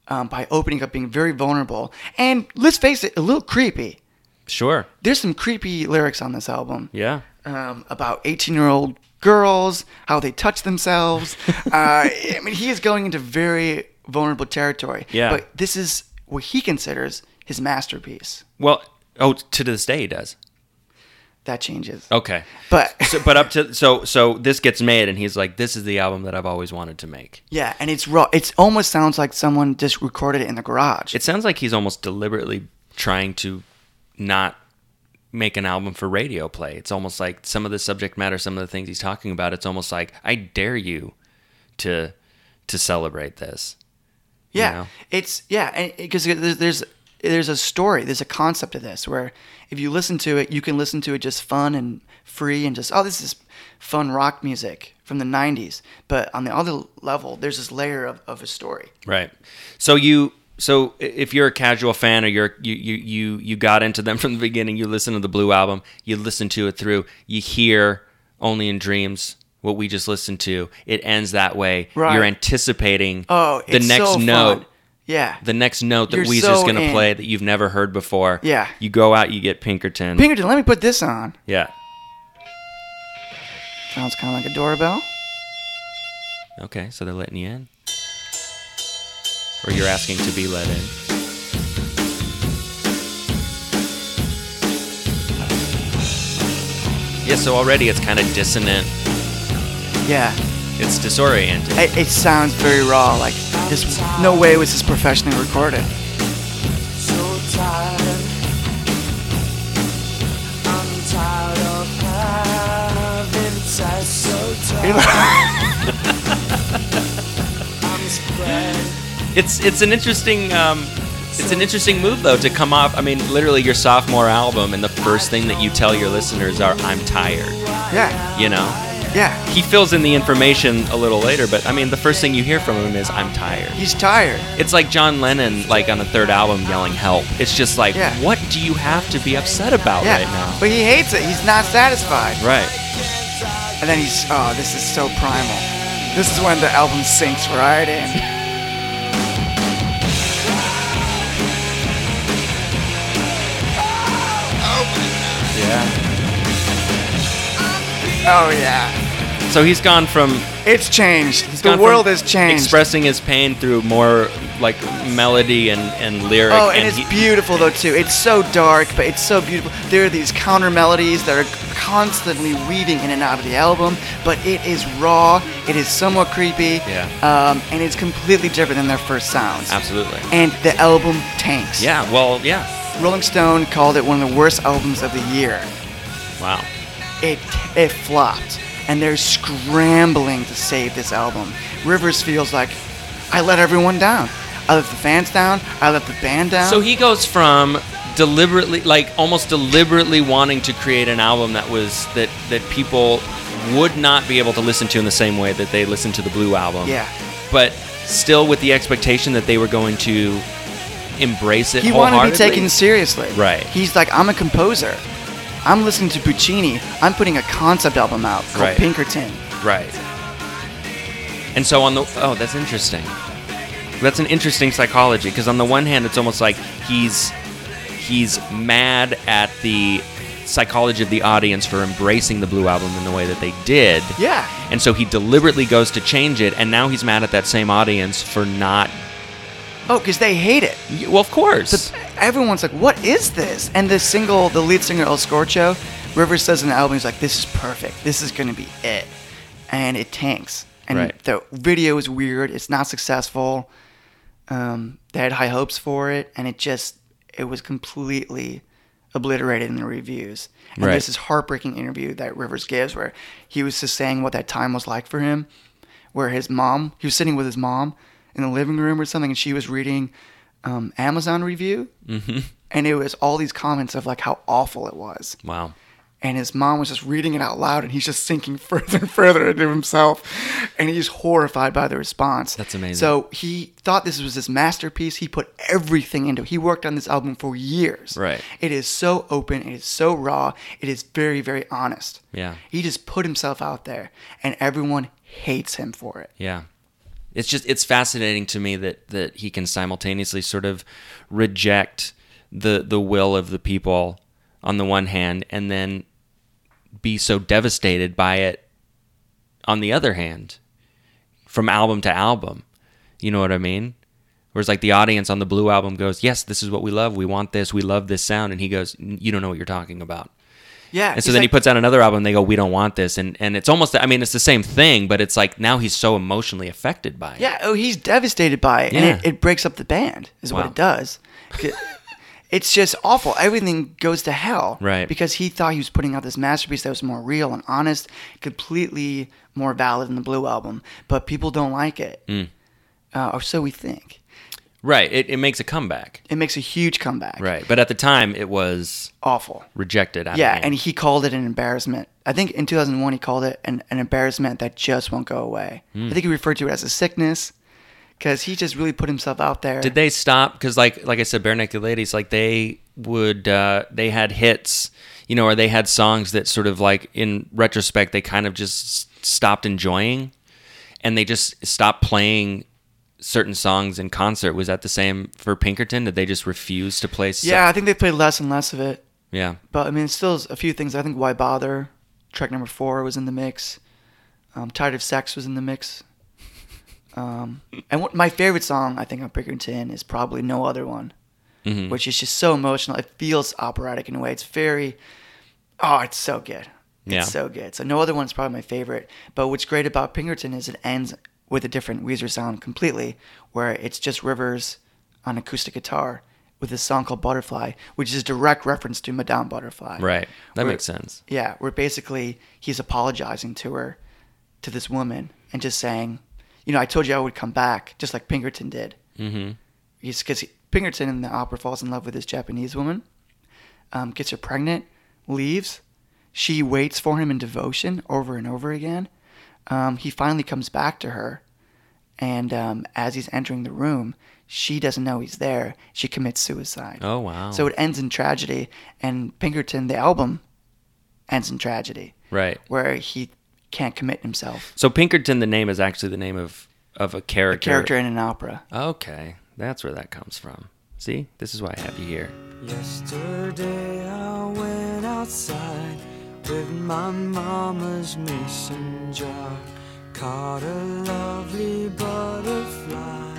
um, by opening up, being very vulnerable, and let's face it, a little creepy. Sure. There's some creepy lyrics on this album. Yeah. Um, about eighteen-year-old girls, how they touch themselves. uh, I mean, he is going into very vulnerable territory. Yeah. But this is what he considers his masterpiece. Well, oh, to this day he does. That changes. Okay. But so, but up to so so this gets made, and he's like, this is the album that I've always wanted to make. Yeah, and it's raw. It almost sounds like someone just recorded it in the garage. It sounds like he's almost deliberately trying to not make an album for radio play. It's almost like some of the subject matter, some of the things he's talking about, it's almost like, I dare you to to celebrate this. Yeah, you know? It's yeah, because there's, there's there's a story, there's a concept to this where if you listen to it, you can listen to it just fun and free and just, oh, this is fun rock music from the nineties. But on the other level, there's this layer of, of a story. Right. So you. So if you're a casual fan, or you're you, you you you got into them from the beginning, you listen to the Blue Album, you listen to it through, you hear Only in Dreams, what we just listened to, it ends that way. Right. You're anticipating oh, the next so note. Fun. Yeah. The next note that you're Weezer's so gonna in. play that you've never heard before. Yeah. You go out, you get Pinkerton. Pinkerton, let me put this on. Yeah. Sounds kinda like a doorbell. Okay, so they're letting you in. Or you're asking to be let in. Yeah, so already it's kind of dissonant. Yeah. It's disorienting. It, it sounds very raw. Like, this, no way was this professionally recorded. So tired. I'm tired of having sex, so tired. It's it's an interesting um, it's an interesting move though to come off. I mean, literally your sophomore album, and the first thing that you tell your listeners are, "I'm tired." Yeah. You know. Yeah. He fills in the information a little later, but I mean, the first thing you hear from him is, "I'm tired." He's tired. It's like John Lennon, like on the third album, yelling "Help!" It's just like, yeah. What do you have to be upset about yeah. right now? But he hates it. He's not satisfied. Right. And then he's, oh, this is so primal. This is when the album sinks right in. Yeah. Oh, yeah. So he's gone from... It's changed. He's the world has changed. Expressing his pain through more, like, melody and, and lyric. Oh, and, and it's he, beautiful, though, too. It's so dark, but it's so beautiful. There are these counter melodies that are constantly weaving in and out of the album, but it is raw, it is somewhat creepy, yeah. um, and it's completely different than their first sounds. Absolutely. And the album tanks. Yeah, well, yeah. Rolling Stone called it one of the worst albums of the year. Wow. It it flopped, and they're scrambling to save this album. Rivers feels like, I let everyone down. I let the fans down. I let the band down. So he goes from deliberately, like almost deliberately wanting to create an album that was that, that people would not be able to listen to in the same way that they listened to the Blue album. Yeah. But still with the expectation that they were going to embrace it wholeheartedly. He wanted to be taken seriously. Right. He's like, I'm a composer. I'm listening to Puccini. I'm putting a concept album out called right. Pinkerton. Right. And so on the... Oh, that's interesting. That's an interesting psychology, because on the one hand, it's almost like he's he's mad at the psychology of the audience for embracing the Blue album in the way that they did. Yeah. And so he deliberately goes to change it, and now he's mad at that same audience for not... Oh, because they hate it. Well, of course. But everyone's like, what is this? And the single, the lead singer, El Scorcho, Rivers says in the album, he's like, this is perfect. This is going to be it. And it tanks. And right. the video is weird. It's not successful. Um, they had high hopes for it. And it just, it was completely obliterated in the reviews. And right. there's this heartbreaking interview that Rivers gives where he was just saying what that time was like for him, where his mom, he was sitting with his mom in the living room or something, and she was reading um, Amazon review, mm-hmm. and it was all these comments of like how awful it was. Wow. And his mom was just reading it out loud, and he's just sinking further and further into himself, and he's horrified by the response. That's amazing. So he thought this was his masterpiece. He put everything into it. He worked on this album for years. Right. It is so open. It is so raw. It is very, very honest. Yeah. He just put himself out there, and everyone hates him for it. Yeah. It's just, it's fascinating to me that, that he can simultaneously sort of reject the the will of the people on the one hand, and then be so devastated by it on the other hand, from album to album. You know what I mean? Whereas like the audience on the Blue album goes, yes, this is what we love. We want this. We love this sound. And he goes, you don't know what you're talking about. Yeah, and so then like, he puts out another album, and they go, we don't want this. And and it's almost, I mean, it's the same thing, but it's like now he's so emotionally affected by it. Yeah, oh, he's devastated by it, yeah. and it, it breaks up the band is wow. what it does. It's just awful. Everything goes to hell. Right. Because he thought he was putting out this masterpiece that was more real and honest, completely more valid than the Blue album, but people don't like it, mm. uh, or so we think. Right, it, it makes a comeback. It makes a huge comeback. Right, but at the time, it was... Awful. Rejected. I yeah, and he called it an embarrassment. I think in two thousand one, he called it an, an embarrassment that just won't go away. Mm. I think he referred to it as a sickness, because he just really put himself out there. Did they stop? Because like like I said, Bare Naked Ladies, like they would... Uh, they had hits, you know, or they had songs that sort of like, in retrospect, they kind of just stopped enjoying, and they just stopped playing... certain songs in concert. Was that the same for Pinkerton? Did they just refuse to play? So- yeah, I think they played less and less of it. Yeah, but I mean, it's still a few things. I think "Why Bother," track number four, was in the mix. Um, "Tired of Sex" was in the mix. Um, and what, my favorite song, I think, on Pinkerton is probably "No Other One," mm-hmm. which is just so emotional. It feels operatic in a way. It's very, oh, it's so good. It's yeah. so good. So "No Other One" is probably my favorite. But what's great about Pinkerton is it ends with a different Weezer sound completely, where it's just Rivers on acoustic guitar with this song called "Butterfly," which is a direct reference to Madame Butterfly. Right. That where, makes sense. Yeah, where basically he's apologizing to her, to this woman, and just saying, you know, I told you I would come back, just like Pinkerton did. Mm-hmm. Because Pinkerton in the opera falls in love with this Japanese woman, um, gets her pregnant, leaves. She waits for him in devotion over and over again. Um, he finally comes back to her, and um, as he's entering the room, she doesn't know he's there. She commits suicide. Oh, wow. So it ends in tragedy, and Pinkerton, the album, ends in tragedy. Right. Where he can't commit himself. So Pinkerton, the name, is actually the name of, of a character. A character in an opera. Okay. That's where that comes from. See? This is why I have you here. Yesterday I went outside with my mama's mason jar, caught a lovely butterfly.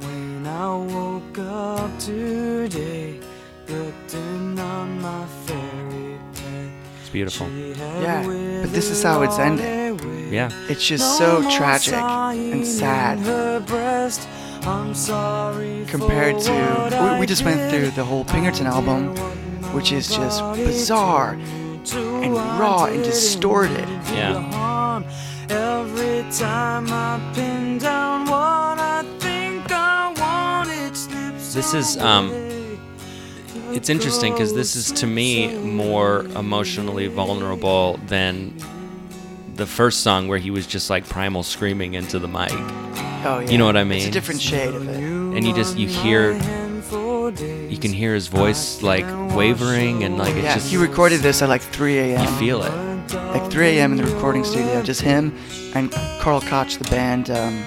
When I woke up today, looking on my fairy bed. It's beautiful. Yeah, but this is how it's ending. Yeah. It's just so tragic and sad. I'm sorry. Compared to, we, we just went through the whole Pinkerton album, which is just bizarre and raw and distorted. Yeah. Every time I pin down what I think I want, it slips. This is um, it's interesting because this is to me more emotionally vulnerable than the first song where he was just like primal screaming into the mic. Oh, yeah. You know what I mean? It's a different shade of it. And you just, you hear, you can hear his voice like wavering and like it's yeah, just... Yeah, he recorded this at like three a.m. You feel it. Like three a.m. in the recording studio. Just him and Carl Koch, the band, um,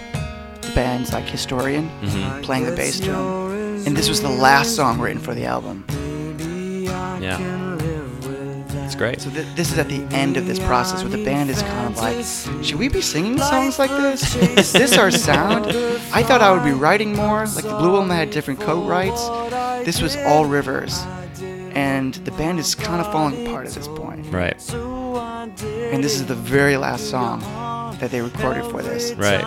the band's like historian, mm-hmm. playing the bass drum. And this was the last song written for the album. Yeah. It's great. So th- this is at the end of this process where the band is kind of like, should we be singing songs like this? Is this our sound? I thought I would be writing more. Like the Blue Woman had different co-writes. This was all Rivers. And the band is kind of falling apart at this point. Right. And this is the very last song that they recorded for this. Right.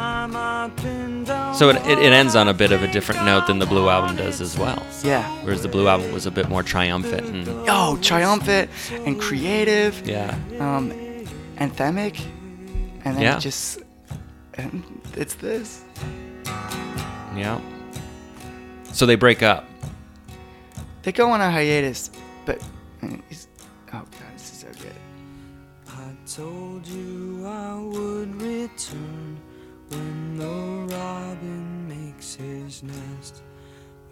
So it, it, it ends on a bit of a different note than the Blue Album does as well. Yeah. Whereas the Blue Album was a bit more triumphant. And oh, triumphant and creative. Yeah. Um, anthemic. And then yeah. it just, and it's this. Yeah. So they break up. They go on a hiatus, but, it's, oh God, this is so good. I told you I would return when the robin makes his nest,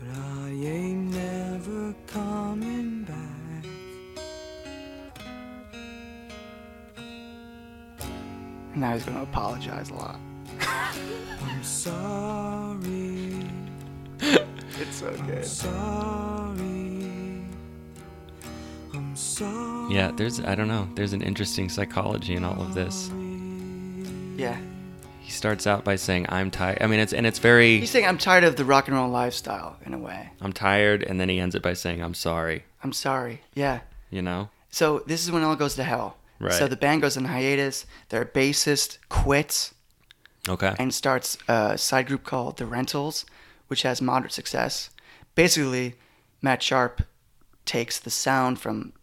but I ain't never coming back. And now he's going to apologize a lot. I'm sorry. It's so good. I'm sorry. I'm sorry. Yeah, there's, I don't know, there's an interesting psychology in all of this. Yeah. He starts out by saying, I'm tired. I mean, it's, and it's very... He's saying, I'm tired of the rock and roll lifestyle, in a way. I'm tired, and then he ends it by saying, I'm sorry. I'm sorry, yeah. You know? So this is when it all goes to hell. Right. So the band goes on hiatus, their bassist quits. Okay. And starts a side group called The Rentals, which has moderate success. Basically, Matt Sharp takes the sound from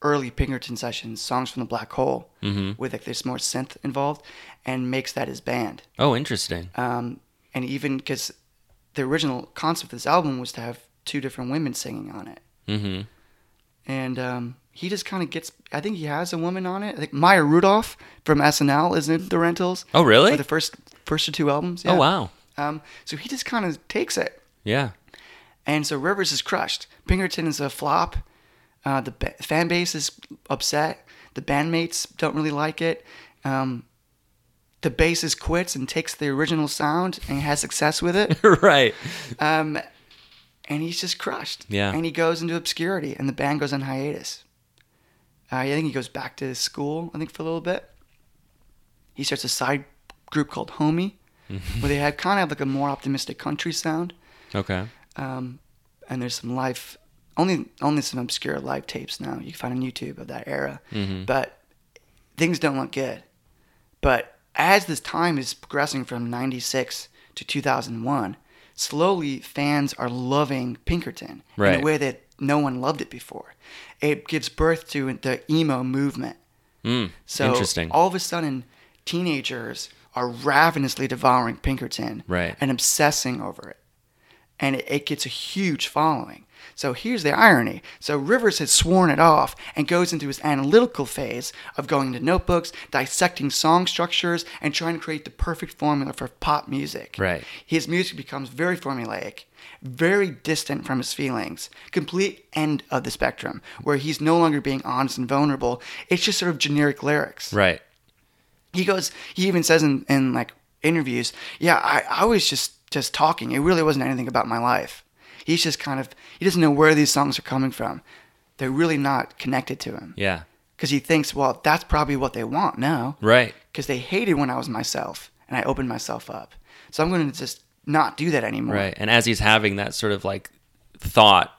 early Pinkerton sessions, songs from the Black Hole, mm-hmm. with like there's more synth involved, and makes that his band. Oh, interesting. Um, and even because the original concept of this album was to have two different women singing on it. Mm-hmm. And um, he just kind of gets, I think he has a woman on it. I think Maya Rudolph from S N L is in The Rentals. Oh, really? For the first, first or two albums. Yeah. Oh, wow. Um, so he just kind of takes it. Yeah. And so Rivers is crushed. Pinkerton is a flop. Uh, the ba- fan base is upset. The bandmates don't really like it. Um, the bassist quits and takes the original sound and has success with it. Right. Um, and he's just crushed. Yeah. And he goes into obscurity, and the band goes on hiatus. Uh, I think he goes back to school, I think, for a little bit. He starts a side group called Homie, where they had kind of like a more optimistic country sound. Okay. Um, and there's some live... Only only some obscure live tapes now you can find on YouTube of that era. Mm-hmm. But things don't look good. But as this time is progressing from ninety-six to two thousand one, slowly fans are loving Pinkerton right. in a way that no one loved it before. It gives birth to the emo movement. Mm, so interesting. All of a sudden, teenagers are ravenously devouring Pinkerton right. and obsessing over it. And it, it gets a huge following. So here's the irony. So Rivers had sworn it off and goes into his analytical phase of going to notebooks, dissecting song structures, and trying to create the perfect formula for pop music. Right. His music becomes very formulaic, very distant from his feelings, complete end of the spectrum, where he's no longer being honest and vulnerable. It's just sort of generic lyrics. Right. He goes, he even says in, in like interviews, yeah, I, I was just, just talking. It really wasn't anything about my life. He's just kind of, he doesn't know where these songs are coming from. They're really not connected to him. Yeah. Because he thinks, well, that's probably what they want now. Right. Because they hated when I was myself and I opened myself up. So I'm going to just not do that anymore. Right. And as he's having that sort of like thought,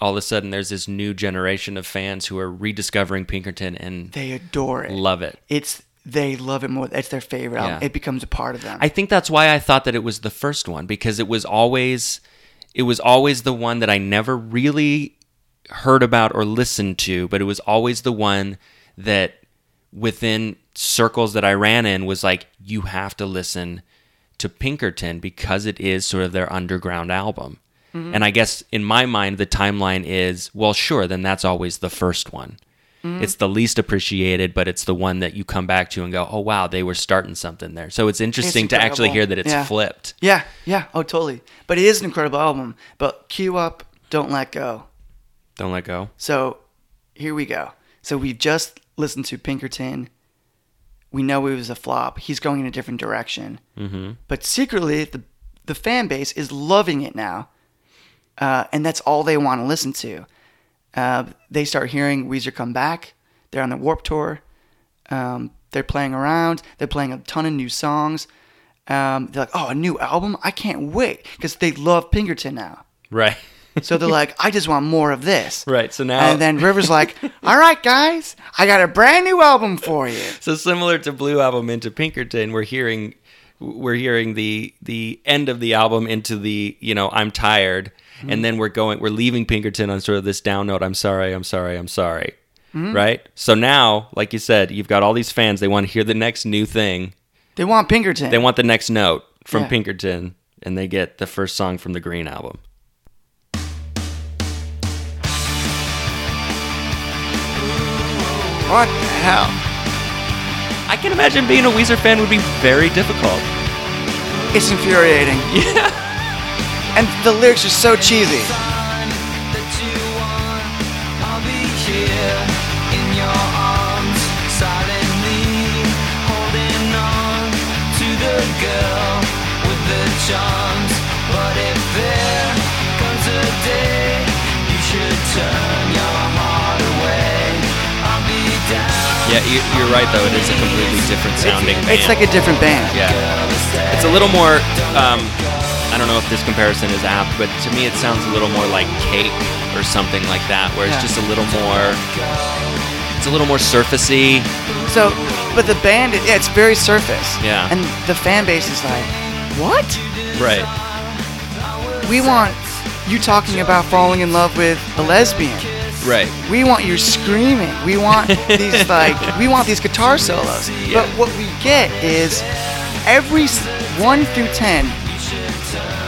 all of a sudden there's this new generation of fans who are rediscovering Pinkerton and they adore it. Love it. It's, they love it more. It's their favorite album. Yeah. It becomes a part of them. I think that's why I thought that it was the first one, because it was always... It was always the one that I never really heard about or listened to, but it was always the one that within circles that I ran in was like, you have to listen to Pinkerton because it is sort of their underground album. Mm-hmm. And I guess in my mind, the timeline is, well, sure, then that's always the first one. Mm-hmm. It's the least appreciated, but it's the one that you come back to and go, oh, wow, they were starting something there. So it's interesting it's to actually hear that it's yeah. flipped. Yeah, yeah, oh, totally. But it is an incredible album. But cue up, Don't Let Go. Don't Let Go. So here we go. So we've just listened to Pinkerton. We know it was a flop. He's going in a different direction. Mm-hmm. But secretly, the, the fan base is loving it now. Uh, and that's all they want to listen to. Uh, they start hearing Weezer come back. They're on the Warped Tour. Um, they're playing around. They're playing a ton of new songs. Um, they're like, oh, a new album? I can't wait. Because they love Pinkerton now. Right. So they're like, I just want more of this. Right. So now. And then Rivers like, all right, guys, I got a brand new album for you. So similar to Blue Album into Pinkerton, we're hearing we're hearing the the end of the album into the, you know, I'm tired. And then we're going, we're leaving Pinkerton on sort of this down note. I'm sorry, I'm sorry, I'm sorry. Mm-hmm. Right? So now, like you said, you've got all these fans. They want to hear the next new thing. They want Pinkerton. They want the next note from yeah. Pinkerton. And they get the first song from the Green album. What the hell? I can imagine being a Weezer fan would be very difficult. It's infuriating. Yeah. And the lyrics are so cheesy. Yeah, you're right, though. It is a completely different sounding band. It's like a different band. Yeah. It's a little more... Um, I don't know if this comparison is apt, but to me it sounds a little more like Cake or something like that, where it's yeah. just a little more, it's a little more surfacey. So, but the band, yeah, it's very surface. Yeah. And the fan base is like, what? Right. We want you talking about falling in love with a lesbian. Right. We want you screaming. We want these like, we want these guitar solos. Yeah. But what we get is every one through ten.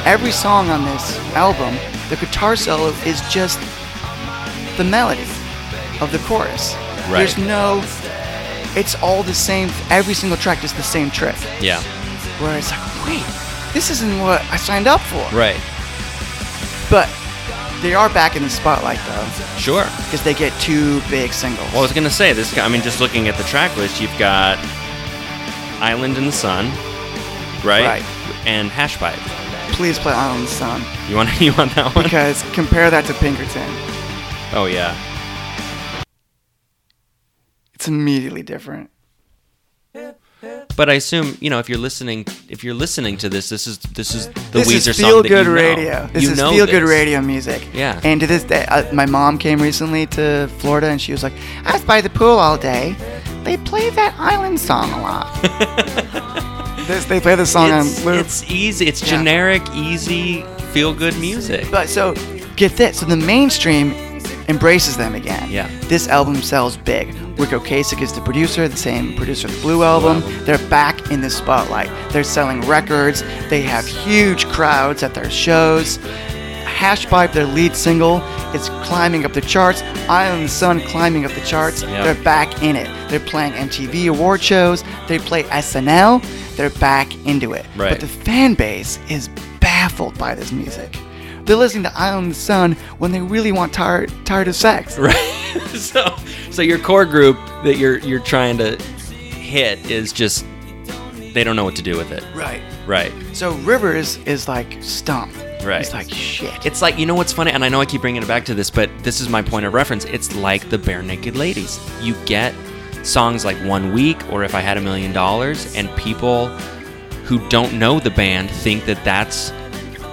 Every song on this album, the guitar solo is just the melody of the chorus. Right. There's no, it's all the same, every single track is the same trick. Yeah. Where it's like, wait, this isn't what I signed up for. Right. But they are back in the spotlight, though. Sure. Because they get two big singles. Well, I was going to say, this. I mean, just looking at the track list, you've got Island in the Sun, right? Right. And Hash Pipe. Please play Island in the Sun. You want you want that one? Because compare that to Pinkerton. Oh, yeah. It's immediately different. But I assume, you know, if you're listening if you're listening to this, this is this is the this Weezer is song that you know. This is feel-good radio. This is feel-good radio music. Yeah. And to this day, uh, my mom came recently to Florida, and she was like, I was by the pool all day. They play that Island song a lot. This, they play the song it's, on loop. It's easy. It's yeah. generic, easy, feel-good music. But so, get this. So the mainstream embraces them again. Yeah. This album sells big. Ric Ocasek is the producer, the same producer of the Blue Album. Blue album. They're back in the spotlight. They're selling records. They have huge crowds at their shows. Hashpipe, their lead single, is climbing up the charts. Island in the Sun climbing up the charts. Yep. They're back in it. They're playing M T V award shows. They play S N L. They're back into it. Right. But the fan base is baffled by this music. They're listening to Island in the Sun when they really want tired tired of sex. Right. so so your core group that you're you're trying to hit is just, they don't know what to do with it. Right. Right. So Rivers is like stumped. Right. It's like, shit. It's like, you know what's funny? And I know I keep bringing it back to this, but this is my point of reference. It's like the Bare Naked Ladies. You get songs like One Week or If I Had a Million Dollars, and people who don't know the band think that that's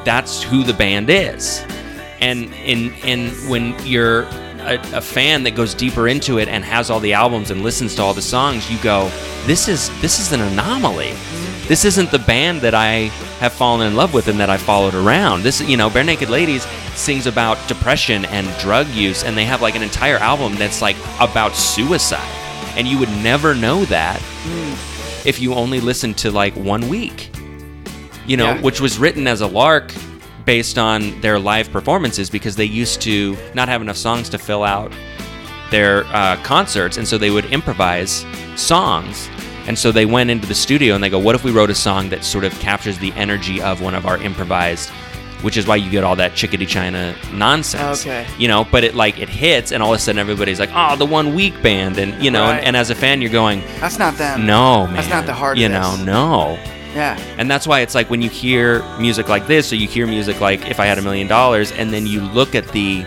that's who the band is. And in and when you're a, a fan that goes deeper into it and has all the albums and listens to all the songs, you go, this is this is an anomaly. This isn't the band that I have fallen in love with and that I followed around. This, you know, Bare Naked Ladies sings about depression and drug use, and they have like an entire album that's like about suicide. And you would never know that mm. if you only listened to like One Week, you know, yeah. which was written as a lark based on their live performances because they used to not have enough songs to fill out their uh, concerts. And so they would improvise songs. And so they went into the studio and they go, what if we wrote a song that sort of captures the energy of one of our improvised, which is why you get all that Chickadee China nonsense. Okay. You know, but it like it hits and all of a sudden everybody's like, oh, the One Week band. And, you know, right. and, and as a fan, you're going, that's not them. No, man. That's not the hard. You know, no. Yeah. And that's why it's like when you hear music like this or you hear music like If I Had a Million Dollars and then you look at the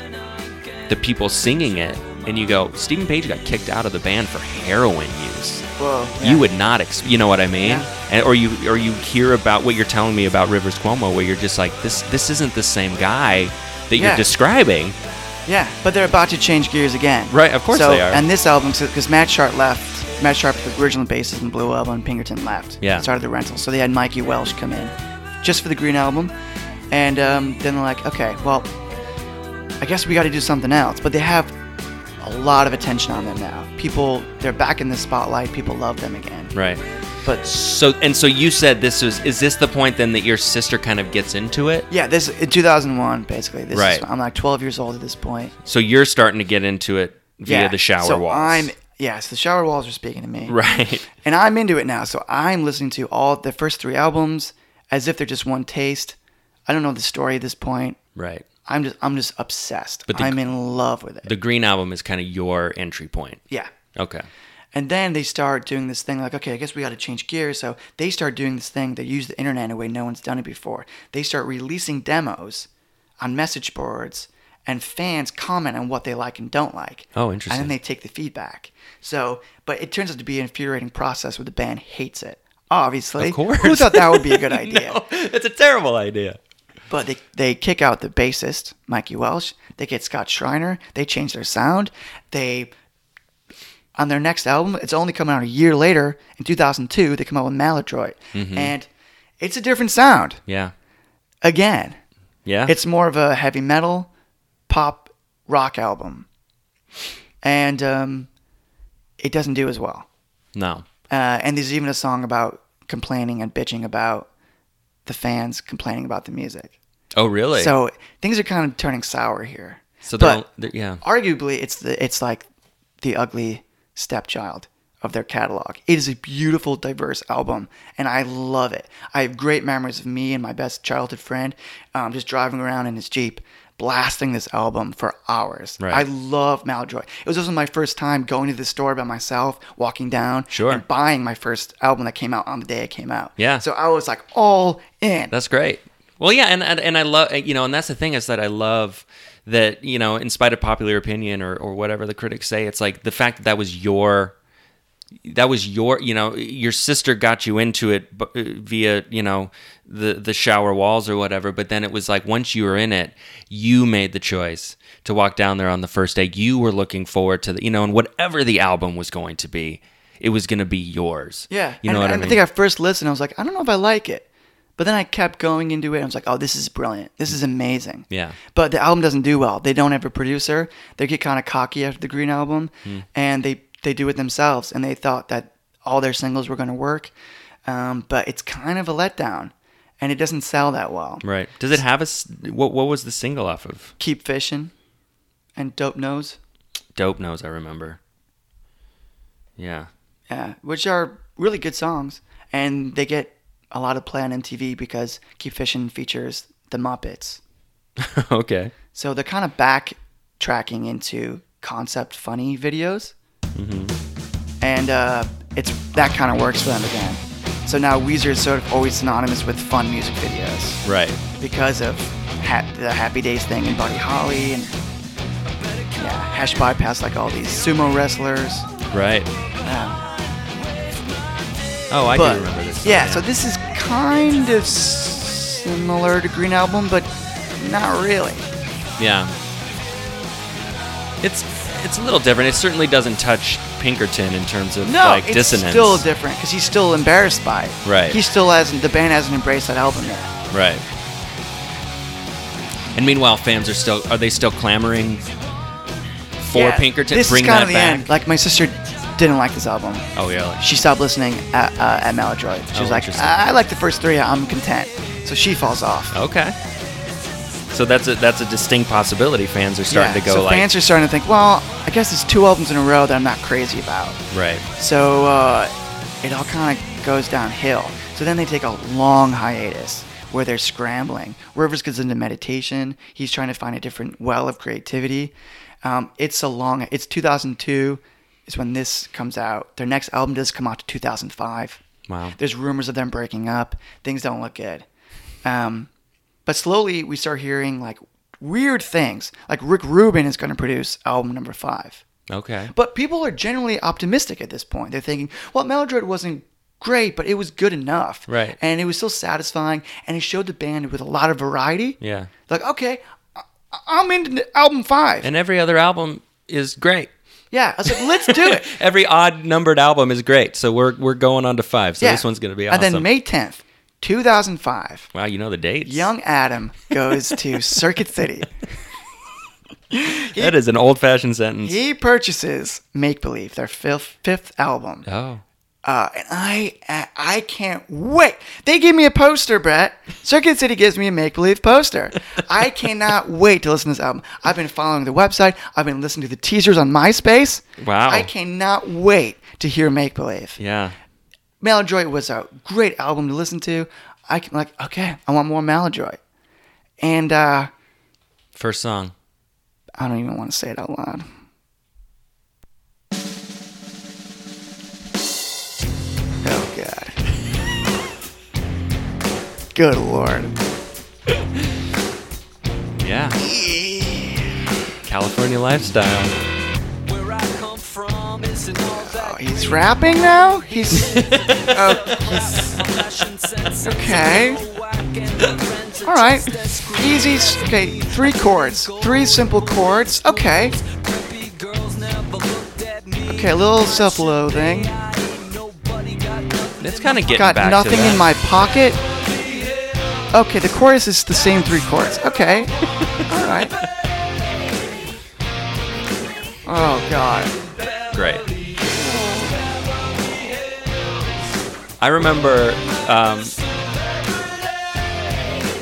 the people singing it and you go, Stephen Page got kicked out of the band for heroin use. Whoa, yeah. You would not, ex- you know what I mean, yeah. and, or you or you hear about what you're telling me about Rivers Cuomo, where you're just like, this this isn't the same guy that yeah. you're describing. Yeah, but they're about to change gears again. Right, of course so, they are. And this album, because Matt Sharp left, Matt Sharp, the original bassist in Blue Album, and Pinkerton left. Yeah, started the Rentals, so they had Mikey Welsh come in just for the Green Album, and um, then they're like, okay, well, I guess we got to do something else. But they have a lot of attention on them now. People, they're back in the spotlight. People love them again. Right. But so and so you said this was. Is this the point then that your sister kind of gets into it? Yeah. This in two thousand one, basically. This right. Is, I'm like twelve years old at this point. So you're starting to get into it via yeah. the shower so walls. I'm yes. The shower walls are speaking to me. Right. And I'm into it now. So I'm listening to all the first three albums as if they're just one taste. I don't know the story at this point. Right. I'm just I'm just obsessed. But the, I'm in love with it. The Green Album is kind of your entry point. Yeah. Okay. And then they start doing this thing like, okay, I guess we got to change gears. So they start doing this thing. They use the internet in a way no one's done it before. They start releasing demos on message boards, and fans comment on what they like and don't like. Oh, interesting. And then they take the feedback. So, but it turns out to be an infuriating process where the band hates it, obviously. Of course. Who thought that would be a good idea? No, it's a terrible idea. But they, they kick out the bassist, Mikey Welsh. They get Scott Shriner. They change their sound. They, on their next album, it's only coming out a year later, in two thousand two, they come out with Maladroit. Mm-hmm. And it's a different sound. Yeah. Again. Yeah. It's more of a heavy metal, pop, rock album. And um, it doesn't do as well. No. Uh, and there's even a song about complaining and bitching about the fans complaining about the music. Oh, really? So things are kind of turning sour here. So they're, but they're, yeah. Arguably, it's the it's like the ugly stepchild of their catalog. It is a beautiful, diverse album, and I love it. I have great memories of me and my best childhood friend um, just driving around in his Jeep, blasting this album for hours. Right. I love Maladroit. It was also my first time going to the store by myself, walking down, sure. and buying my first album that came out on the day it came out. Yeah. So I was like all in. That's great. Well, yeah, and and, and I love, you know, and that's the thing is that I love that, you know, in spite of popular opinion or, or whatever the critics say, it's like the fact that that was your, that was your, you know, your sister got you into it via, you know, the the shower walls or whatever, but then it was like once you were in it, you made the choice to walk down there on the first day. You were looking forward to the, you know, and whatever the album was going to be, it was going to be yours. Yeah. You know and, what and I mean? I think I first listened, I was like, I don't know if I like it. But then I kept going into it. I was like, oh, this is brilliant. This is amazing. Yeah. But the album doesn't do well. They don't have a producer. They get kind of cocky after the Green Album. Mm. And they, they do it themselves. And they thought that all their singles were going to work. Um, but it's kind of a letdown. And it doesn't sell that well. Right. Does it have a... What, what was the single off of? Keep Fishing and Dope Nose. Dope Nose, I remember. Yeah. Yeah. Which are really good songs. And they get a lot of play on M T V because Keep Fishing features the Muppets. Okay. So they're kind of backtracking into concept funny videos. Mm-hmm. And uh, it's that kind of works for them again. So now Weezer is sort of always synonymous with fun music videos. Right. Because of ha- the Happy Days thing and Buddy Holly and yeah, Hash Bypass, like all these sumo wrestlers. Right. Yeah. Oh, I but, do remember this song, yeah, yeah, so this is kind of similar to Green Album, but not really. Yeah. It's it's a little different. It certainly doesn't touch Pinkerton in terms of no, like dissonance. No, it's still different because he's still embarrassed by it. Right. He still hasn't. The band hasn't embraced that album yet. Right. And meanwhile, fans are still are they still clamoring for yeah, Pinkerton? This Bring is kind that of the back. End. Like my sister. Didn't like this album. Oh, yeah. She stopped listening at, uh, at Maladroit. She oh, was like, I-, I like the first three. I'm content. So she falls off. Okay. So that's a that's a distinct possibility. Fans are starting yeah, to go so like... Fans are starting to think, well, I guess it's two albums in a row that I'm not crazy about. Right. So uh, it all kind of goes downhill. So then they take a long hiatus where they're scrambling. Rivers gets into meditation. He's trying to find a different well of creativity. Um, it's a long... It's two thousand two... is when this comes out. Their next album does come out to two thousand five. Wow. There's rumors of them breaking up. Things don't look good. Um, but slowly we start hearing like weird things. Like Rick Rubin is going to produce album number five. Okay. But people are generally optimistic at this point. They're thinking, well, Maladroit wasn't great, but it was good enough. Right. And it was still satisfying. And it showed the band with a lot of variety. Yeah. Like, okay, I'm into album five. And every other album is great. Yeah, I was like, let's do it. Every odd numbered album is great, so we're we're going on to five. So yeah. This one's going to be awesome. And then May tenth, two thousand five. Wow, you know the dates. Young Adam goes to Circuit City. he, that is an old-fashioned sentence. He purchases Make Believe, their fifth, fifth album. Oh. Uh, and I I can't wait. They give me a poster, Brett. Circuit City gives me a Make-Believe poster. I cannot wait to listen to this album. I've been following the website. I've been listening to the teasers on MySpace. Wow. I cannot wait to hear Make-Believe. Yeah. Maladroit was a great album to listen to. I can like, okay, I want more Maladroit. And uh, first song. I don't even want to say it out loud. Good Lord. Yeah. California lifestyle. Where I come from isn't all that oh, he's rapping now? He's... uh, he's okay. All right. Easy. Okay, three chords. Three simple chords. Okay. Okay, a little self-loathing. It's kind of getting Got back Got nothing to that. In my pocket. Okay, the chorus is the same three chords. Okay. All right. Oh, God. Great. I remember, um,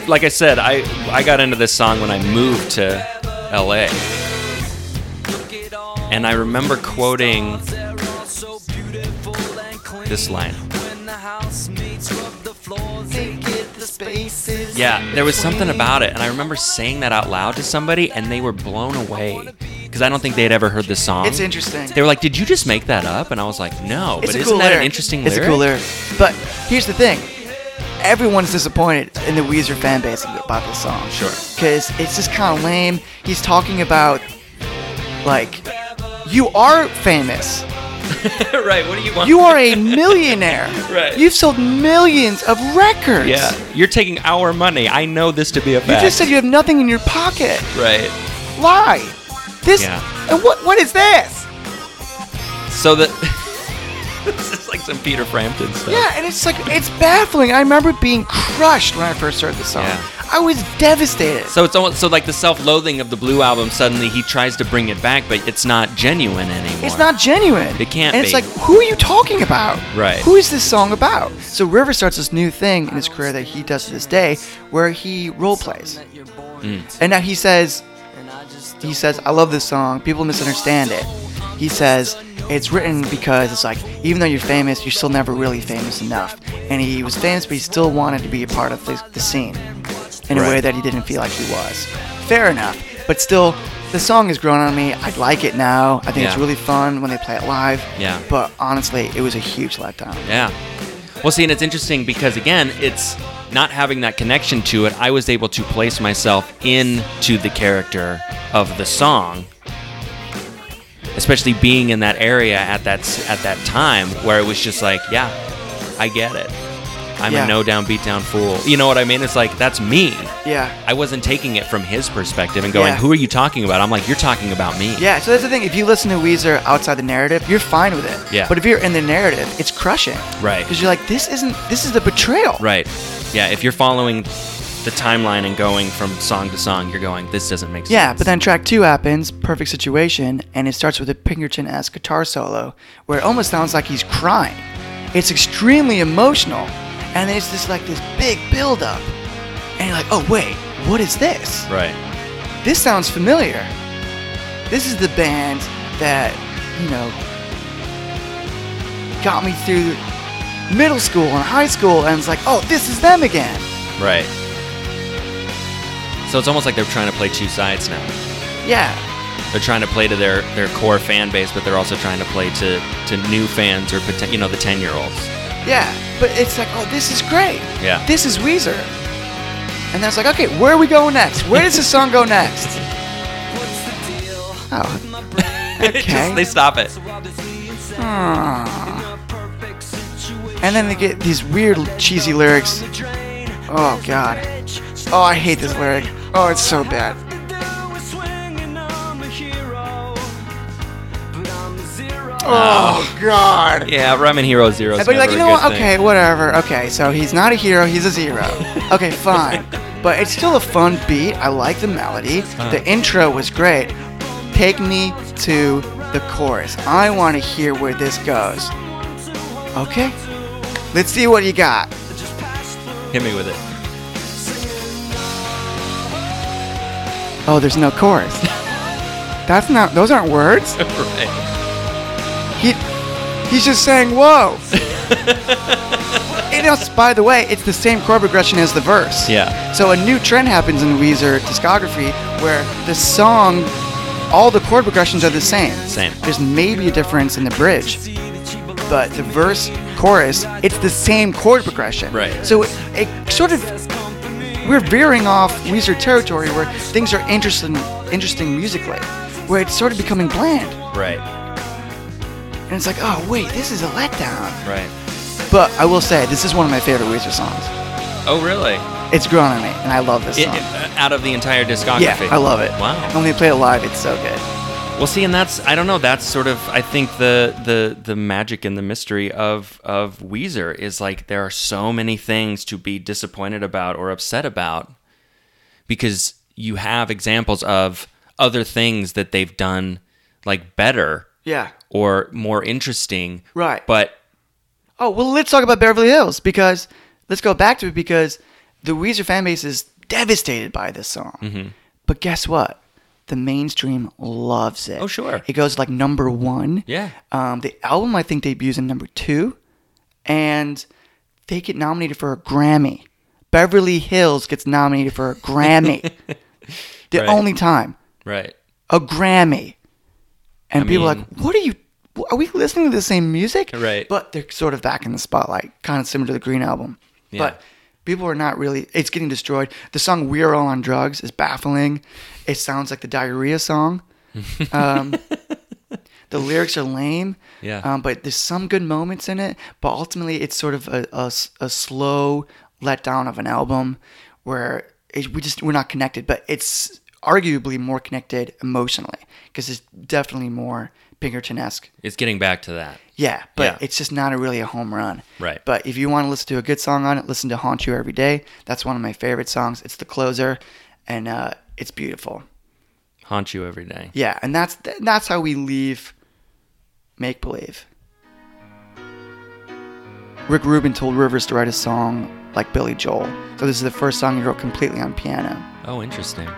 like I said, I, I got into this song when I moved to L A. And I remember quoting this line. Yeah, there was something about it, and I remember saying that out loud to somebody, and they were blown away because I don't think they had ever heard this song. It's interesting. They were like, "Did you just make that up?" And I was like, "No, but isn't that an interesting lyric?" It's a cool lyric. But here's the thing: everyone's disappointed in the Weezer fan base about this song. Sure. Because it's just kind of lame. He's talking about like, you are famous. Right, what do you want? You are a millionaire. Right. You've sold millions of records. Yeah, you're taking our money. I know this to be a fact. You just said you have nothing in your pocket. Right. Why? This... Yeah. And what? What is this? So the... This is like some Peter Frampton stuff. Yeah, and it's like, it's baffling. I remember being crushed when I first heard the song. Yeah. I was devastated. So it's almost, so like the self-loathing of the Blue album, suddenly he tries to bring it back, but it's not genuine anymore. It's not genuine. It can't and be. And it's like, who are you talking about? Right. Who is this song about? So Rivers starts this new thing in his career that he does to this day, where he role plays. Mm. And now he says, he says, I love this song. People misunderstand it. He says, it's written because it's like, even though you're famous, you're still never really famous enough. And he was famous, but he still wanted to be a part of the, the scene in right. a way that he didn't feel like he was. Fair enough. But still, the song has grown on me. I like it now. I think yeah. it's really fun when they play it live. Yeah. But honestly, it was a huge letdown. Yeah. Well, see, and it's interesting because, again, it's not having that connection to it. I was able to place myself into the character of the song, especially being in that area at that at that time where it was just like, yeah, I get it. I'm yeah. a no-down, beat-down fool. You know what I mean? It's like, that's me. Yeah. I wasn't taking it from his perspective and going, yeah. who are you talking about? I'm like, you're talking about me. Yeah, so that's the thing. If you listen to Weezer outside the narrative, you're fine with it. Yeah. But if you're in the narrative, it's crushing. Right. Because you're like, this isn't, this is the betrayal. Right. Yeah, if you're following the timeline and going from song to song, you're going, this doesn't make sense. Yeah, but then track two happens, Perfect Situation, and it starts with a Pinkerton-esque guitar solo where it almost sounds like he's crying. It's extremely emotional, and it's just like this big build-up, and you're like, oh, wait, what is this? Right. This sounds familiar. This is the band that, you know, got me through middle school and high school, and it's like, oh, this is them again. Right. So it's almost like they're trying to play two sides now. Yeah. They're trying to play to their, their core fan base, but they're also trying to play to, to new fans or, you know, the ten-year-olds. Yeah, but it's like, oh, this is great. Yeah. This is Weezer. And then it's like, okay, where are we going next? Where does this song go next? Oh. Okay. Just, they stop it. Aww. And then they get these weird cheesy lyrics. Oh, God. Oh, I hate this lyric. Oh, it's so bad. Oh, God. Yeah, Ramen Hero Zero. But you're like, you know what? Okay, whatever. Okay, so he's not a hero. He's a zero. Okay, fine. But it's still a fun beat. I like the melody. Uh-huh. The intro was great. Take me to the chorus. I want to hear where this goes. Okay. Let's see what you got. Hit me with it. Oh, there's no chorus. That's not, those aren't words. Right. He, he's just saying, whoa. And also, by the way, it's the same chord progression as the verse. Yeah. So a new trend happens in Weezer discography where the song, all the chord progressions are the same. Same. There's maybe a difference in the bridge. But the verse, chorus, it's the same chord progression. Right. So it, it sort of... We're veering off Weezer territory where things are interesting, interesting musically, where it's sort of becoming bland. Right. And it's like, oh, wait, this is a letdown. Right. But I will say, this is one of my favorite Weezer songs. Oh, really? It's grown on me, and I love this song. It, it, out of the entire discography? Yeah, I love it. Wow. When they play it live, it's so good. Well, see, and that's, I don't know, that's sort of, I think, the the the magic and the mystery of, of Weezer is like there are so many things to be disappointed about or upset about because you have examples of other things that they've done like better yeah. or more interesting. Right. But... Oh, well, let's talk about Beverly Hills because, let's go back to it because the Weezer fan base is devastated by this song. Mm-hmm. But guess what? The mainstream loves it. Oh, sure. It goes like number one. Yeah. Um, the album, I think, debuts in number two. And they get nominated for a Grammy. Beverly Hills gets nominated for a Grammy. The right. only time. Right. A Grammy. And I people mean, are like, what are you... Are we listening to the same music? Right. But they're sort of back in the spotlight. Kind of similar to the Green Album. Yeah. But... People are not really... It's getting destroyed. The song We Are All on Drugs is baffling. It sounds like the Diarrhea song. Um, the lyrics are lame. Yeah. Um, but there's some good moments in it. But ultimately, it's sort of a, a, a slow letdown of an album where it, we just, we're not connected. But it's arguably more connected emotionally because it's definitely more Pinkerton-esque. It's getting back to that. Yeah, but yeah. it's just not a really a home run. Right. But if you want to listen to a good song on it, listen to Haunt You Every Day. That's one of my favorite songs. It's the closer, and uh, it's beautiful. Haunt You Every Day. Yeah, and that's that's how we leave Make Believe. Rick Rubin told Rivers to write a song like Billy Joel. So this is the first song he wrote completely on piano. Oh, interesting.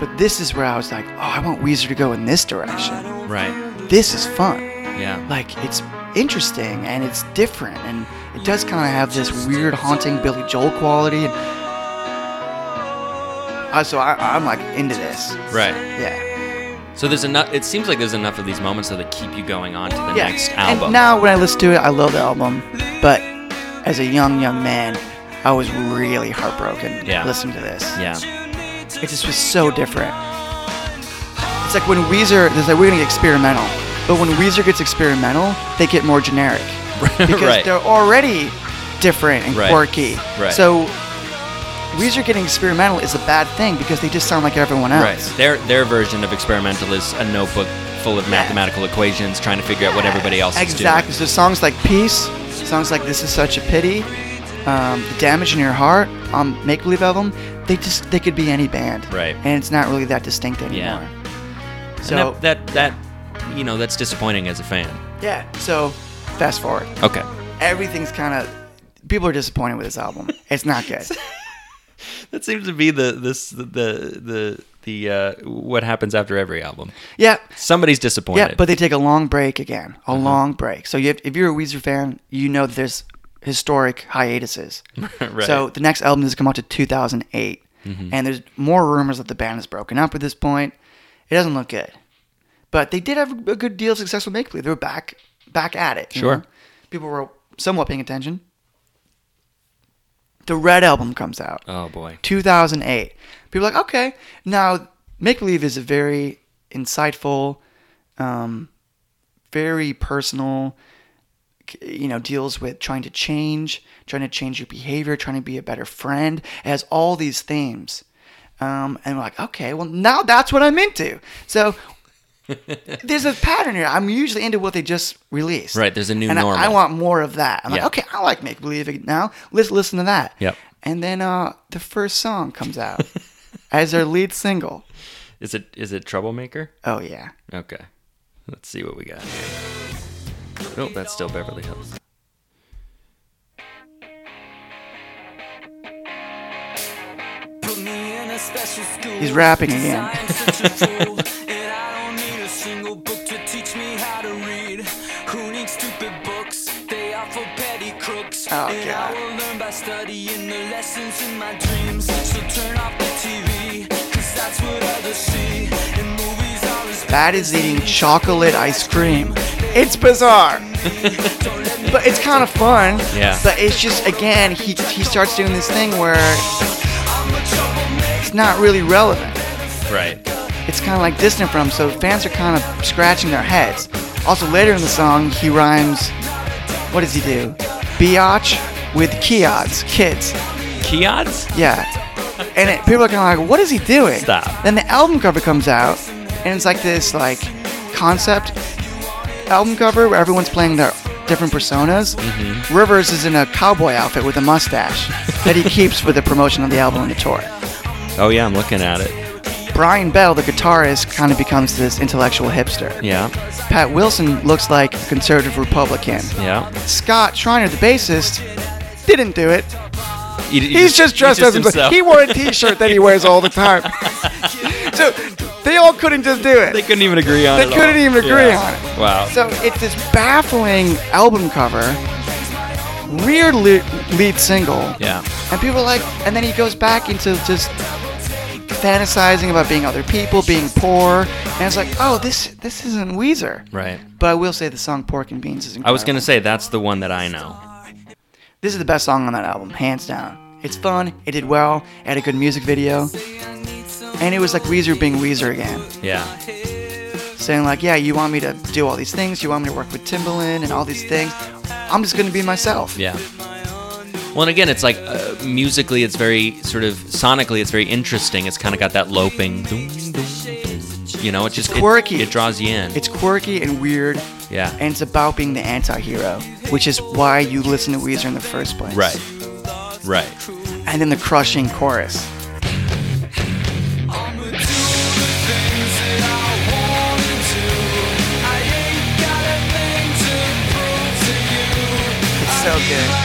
But this is where I was like, oh, I want Weezer to go in this direction. Right. This is fun. Yeah. Like, it's interesting and it's different and it does kind of have this weird haunting Billy Joel quality. And so I, I'm like into this. Right. Yeah. So there's enough. It seems like there's enough of these moments that keep you going on to the yeah. next album. And now when I listen to it, I love the album. But as a young, young man, I was really heartbroken yeah. listening to this. Yeah. It just was so different. It's like when Weezer, it's like we're going to get experimental. But when Weezer gets experimental, they get more generic. Because right. they're already different and right. quirky. Right. So Weezer getting experimental is a bad thing because they just sound like everyone else. Right. Their their version of experimental is a notebook full of yeah. mathematical equations trying to figure yeah. out what everybody else exactly. is doing. Exactly. So songs like Peace, songs like This Is Such a Pity, um, The Damage in Your Heart on um, Make Believe album, They just they could be any band, right? And it's not really that distinct anymore. Yeah. So and that, that that you know that's disappointing as a fan. Yeah. So fast forward. Okay. Everything's kind of people are disappointed with this album. It's not good. That seems to be the this the the the uh, what happens after every album. Yeah. Somebody's disappointed. Yeah, but they take a long break again, a uh-huh. long break. So you have, if you're a Weezer fan, you know that there's historic hiatuses. Right. So the next album has come out to two thousand eight, mm-hmm. and there's more rumors that the band is broken up at this point. It doesn't look good, but they did have a good deal of success with Make Believe. They were back, back at it. Sure, you know? People were somewhat paying attention. The Red album comes out. Oh boy, two thousand eight. People are like, okay, now Make Believe is a very insightful, um, very personal. You know, deals with trying to change, trying to change your behavior, trying to be a better friend. It has all these themes. Um, and we're like, okay, well, now that's what I'm into. So there's a pattern here. I'm usually into what they just released. Right, there's a new and normal. I, I want more of that. I'm yeah. like, okay, I like Make Believe now. Let's listen to that. Yep. And then uh, the first song comes out as their lead single. Is it is it Troublemaker? Oh, yeah. Okay. Let's see what we got here. Oh, that's still Beverly Hills. He's rapping again. Oh, God. That is eating chocolate ice cream. It's bizarre, but it's kind of fun. Yeah. But it's just, again, he he starts doing this thing where it's not really relevant. Right. It's kind of like distant from him, so fans are kind of scratching their heads. Also, later in the song, he rhymes, what does he do? Biatch with kids. Kids. Kids? Yeah. And it, people are kind of like, what is he doing? Stop. Then the album cover comes out, and it's like this, like, concept album cover where everyone's playing their different personas. Mm-hmm. Rivers is in a cowboy outfit with a mustache that he keeps for the promotion of the album and the tour. Oh yeah, I'm looking at it. Brian Bell, the guitarist, kind of becomes this intellectual hipster. Yeah. Pat Wilson looks like a conservative Republican. Yeah. Scott Shriner, the bassist, didn't do it. He, he he's just, just dressed he just as himself. He wore a t-shirt that he wears all the time. So they all couldn't just do it. They couldn't even agree on they it. They couldn't all. even agree yeah. on it. Wow. So it's this baffling album cover, weird lead, lead single. Yeah. And people are like, and then he goes back into just fantasizing about being other people, being poor, and it's like, oh, this this isn't Weezer. Right. But I will say the song Pork and Beans is incredible. I was gonna say that's the one that I know. This is the best song on that album, hands down. It's fun. It did well. It had a good music video. And it was like Weezer being Weezer again. Yeah. Saying like, yeah, you want me to do all these things. You want me to work with Timbaland and all these things. I'm just going to be myself. Yeah. Well, and again, it's like uh, musically, it's very sort of sonically, it's very interesting. It's kind of got that loping. You know, it just it's quirky. It, it draws you in. It's quirky and weird. Yeah. And it's about being the anti-hero, which is why you listen to Weezer in the first place. Right. Right. And then the crushing chorus. It's so good.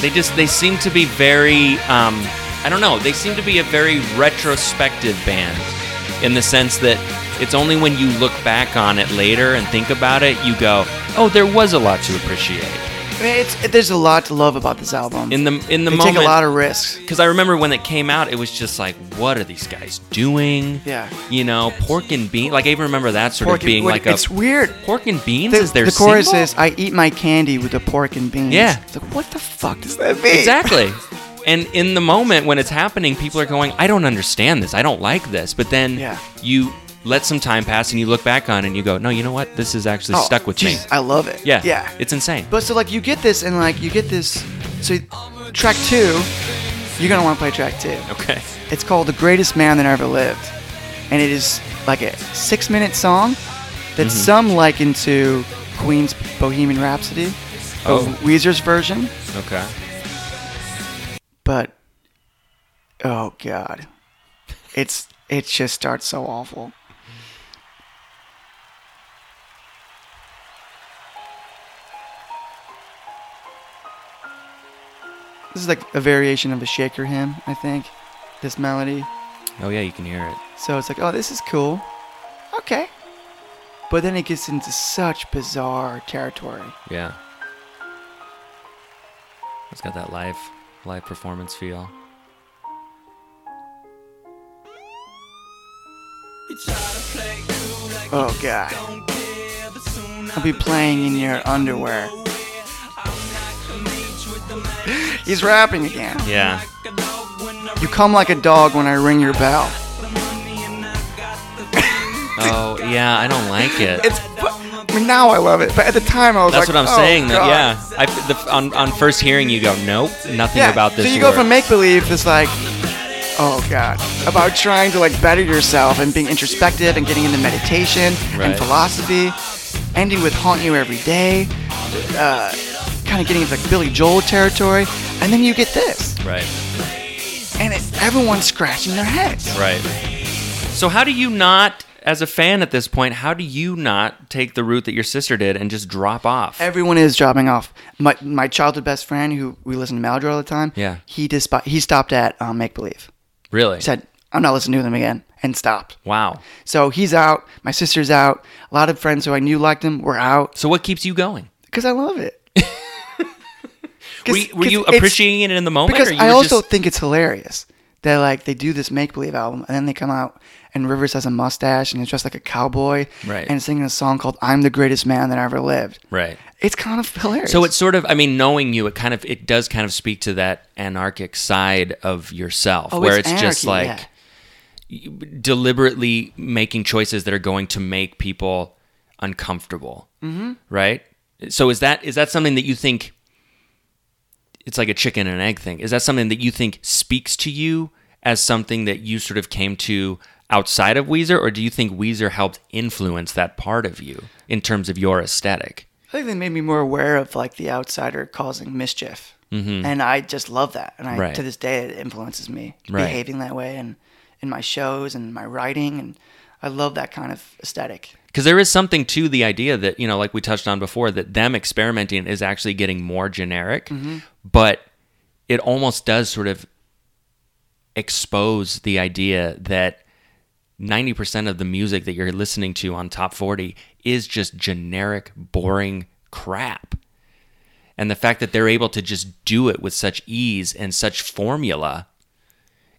They just, they seem to be very, um, I don't know, they seem to be a very retrospective band in the sense that it's only when you look back on it later and think about it, you go, oh, there was a lot to appreciate. I mean, it's, there's a lot to love about this album. In the in the they moment, take a lot of risks. Because I remember when it came out, it was just like, what are these guys doing? Yeah, you know, Pork and Beans. Like I even remember that sort pork of being and, like it's a. It's weird. Pork and Beans the, is their. The chorus single? Is, "I eat my candy with the pork and beans." Yeah, it's like what the fuck does that mean? Exactly. And in the moment when it's happening, people are going, "I don't understand this. I don't like this." But then yeah. you. Let some time pass, and you look back on it, and you go, no, you know what? This is actually oh, stuck with geez, me. I love it. Yeah. Yeah. It's insane. But so, like, you get this, and, like, you get this. So, track two, you're going to want to play track two. Okay. It's called The Greatest Man That Ever Lived. And it is, like, a six-minute song that mm-hmm. some liken to Queen's Bohemian Rhapsody, oh. Weezer's version. Okay. But, oh, God. It's it just starts so awful. This is like a variation of a shaker hymn, I think, this melody. Oh, yeah, you can hear it. So it's like, oh, this is cool. Okay. But then it gets into such bizarre territory. Yeah. It's got that live, live performance feel. Oh, God. I'll be playing in your underwear. He's rapping again. Yeah. You come like a dog when I ring your bell. Oh, yeah, I don't like it. It's, I mean, now I love it, but at the time I was That's like, that's what I'm oh, saying, that, yeah. I, the, on, on first hearing, you go, nope, nothing yeah, about this. So you go work. From make-believe to like, oh, God, about trying to like better yourself and being introspective and getting into meditation right. and philosophy, ending with haunt you every day, uh... kind of getting into like Billy Joel territory, and then you get this. Right. And it, everyone's scratching their heads. Right. So how do you not, as a fan at this point, how do you not take the route that your sister did and just drop off? Everyone is dropping off. My my childhood best friend, who we listen to Maldra all the time, yeah. he disp- he stopped at um, Make Believe. Really? He said, I'm not listening to them again, and stopped. Wow. So he's out, my sister's out, a lot of friends who I knew liked them were out. So what keeps you going? Because I love it. Were you, were you appreciating it in the moment? Because or you I also just... think it's hilarious that like they do this make-believe album and then they come out and Rivers has a mustache and is dressed like a cowboy right. and singing a song called "I'm the Greatest Man That Ever Lived." Right. It's kind of hilarious. So it's sort of, I mean, knowing you, it kind of, it does kind of speak to that anarchic side of yourself oh, where it's, it's anarchy, just like yeah. deliberately making choices that are going to make people uncomfortable. Mm-hmm. Right? So is that is that something that you think? It's like a chicken and egg thing. Is that something that you think speaks to you as something that you sort of came to outside of Weezer, or do you think Weezer helped influence that part of you in terms of your aesthetic? I think they made me more aware of like the outsider causing mischief, mm-hmm. and I just love that. And I, right. to this day, it influences me right. behaving that way, and in my shows and my writing, and I love that kind of aesthetic. Because there is something to the idea that, you know, like we touched on before, that them experimenting is actually getting more generic, mm-hmm. but it almost does sort of expose the idea that ninety percent of the music that you're listening to on Top forty is just generic, boring crap. And the fact that they're able to just do it with such ease and such formula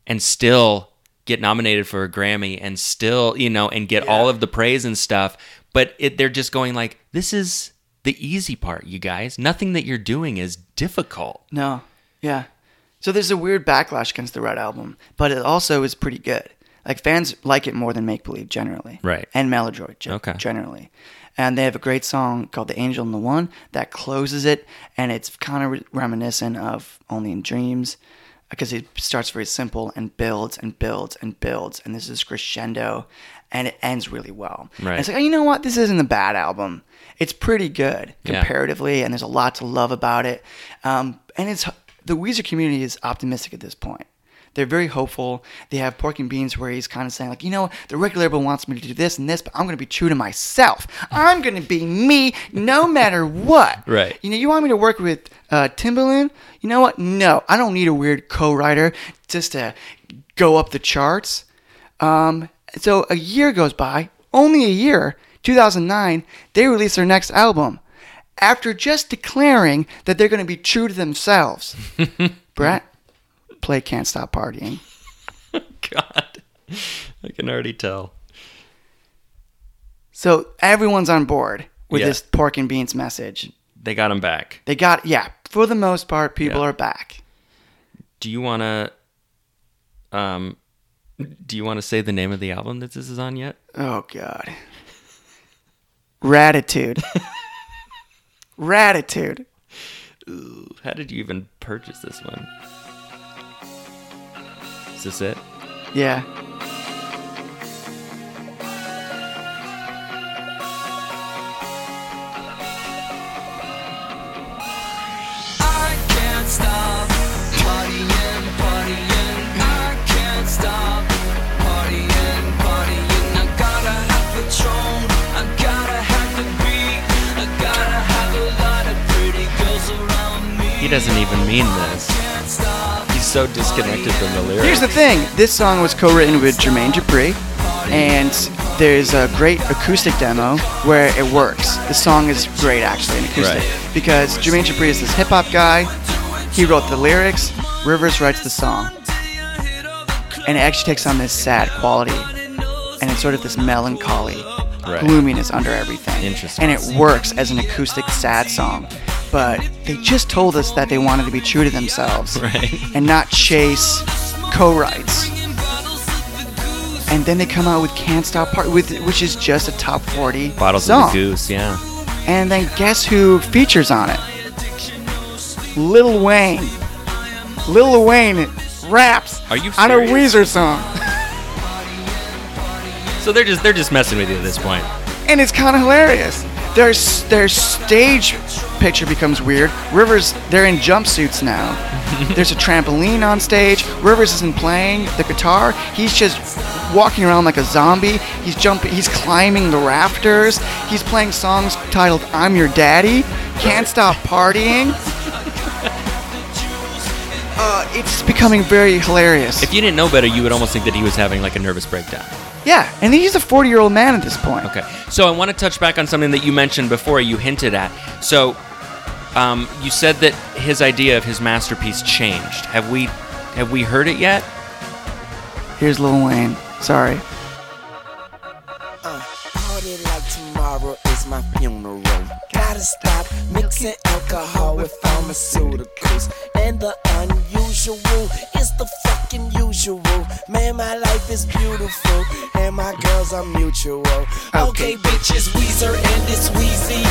and still get nominated for a Grammy and still, you know, and get yeah. all of the praise and stuff. But it, they're just going like, this is the easy part, you guys. Nothing that you're doing is difficult. No. Yeah. So there's a weird backlash against the Red Album, but it also is pretty good. Like, fans like it more than Make-Believe, generally. Right. And Melodroid, ge- okay. generally. And they have a great song called The Angel and the One that closes it, and it's kind of re- reminiscent of Only in Dreams, because it starts very simple and builds and builds and builds, and this is crescendo, and it ends really well. Right. And it's like, oh, you know what? This isn't a bad album. It's pretty good, comparatively, yeah. and there's a lot to love about it. Um, and it's the Weezer community is optimistic at this point. They're very hopeful. They have Pork and Beans where he's kind of saying, like, you know, the record label wants me to do this and this, but I'm going to be true to myself. I'm going to be me no matter what. Right. You know, you want me to work with uh, Timbaland? You know what? No, I don't need a weird co-writer just to go up the charts. Um, so a year goes by, only a year, two thousand nine, they release their next album after just declaring that they're going to be true to themselves. Brett? Play Can't Stop Partying. God, I can already tell. So everyone's on board with yeah. this Pork and Beans message. They got them back. They got, yeah, for the most part, people yeah. are back. Do you want to, um, do you want to say the name of the album that this is on yet? Oh, God. Ratitude. Ratitude. Ooh, how did you even purchase this one? Is this it? Yeah. He doesn't even mean this. So disconnected from the lyrics. Here's the thing. This song was co-written with Jermaine Dupri, and there's a great acoustic demo where it works. The song is great, actually, in acoustic, right. because Jermaine Dupri is this hip-hop guy. He wrote the lyrics. Rivers writes the song. And it actually takes on this sad quality, and it's sort of this melancholy right. gloominess under everything. Interesting. And it works as an acoustic sad song. But they just told us that they wanted to be true to themselves right. and not chase co-writes. And then they come out with Can't Stop Party, with which is just a top forty Bottles song. Of the Goose, yeah. And then guess who features on it? Lil Wayne. Lil Wayne raps Are you on a Weezer song. So they're just they're just messing with you at this point. And it's kind of hilarious. Their their stage picture becomes weird. Rivers, they're in jumpsuits now. There's a trampoline on stage. Rivers isn't playing the guitar. He's just walking around like a zombie. He's jumping. He's climbing the rafters. He's playing songs titled "I'm Your Daddy," "Can't Stop Partying." Uh, it's becoming very hilarious. If you didn't know better, you would almost think that he was having like a nervous breakdown. Yeah, and he's a forty-year-old man at this point. Okay, so I want to touch back on something that you mentioned before, you hinted at. So um, you said that his idea of his masterpiece changed. Have we have we heard it yet? Here's Lil Wayne. Sorry. Uh, party like tomorrow is my funeral. Gotta stop mixing alcohol with pharmaceuticals. And the unusual is the fucking usual. Man, my life is beautiful, and my girls are mutual. Okay, bitches, Weezer and it's Weezy.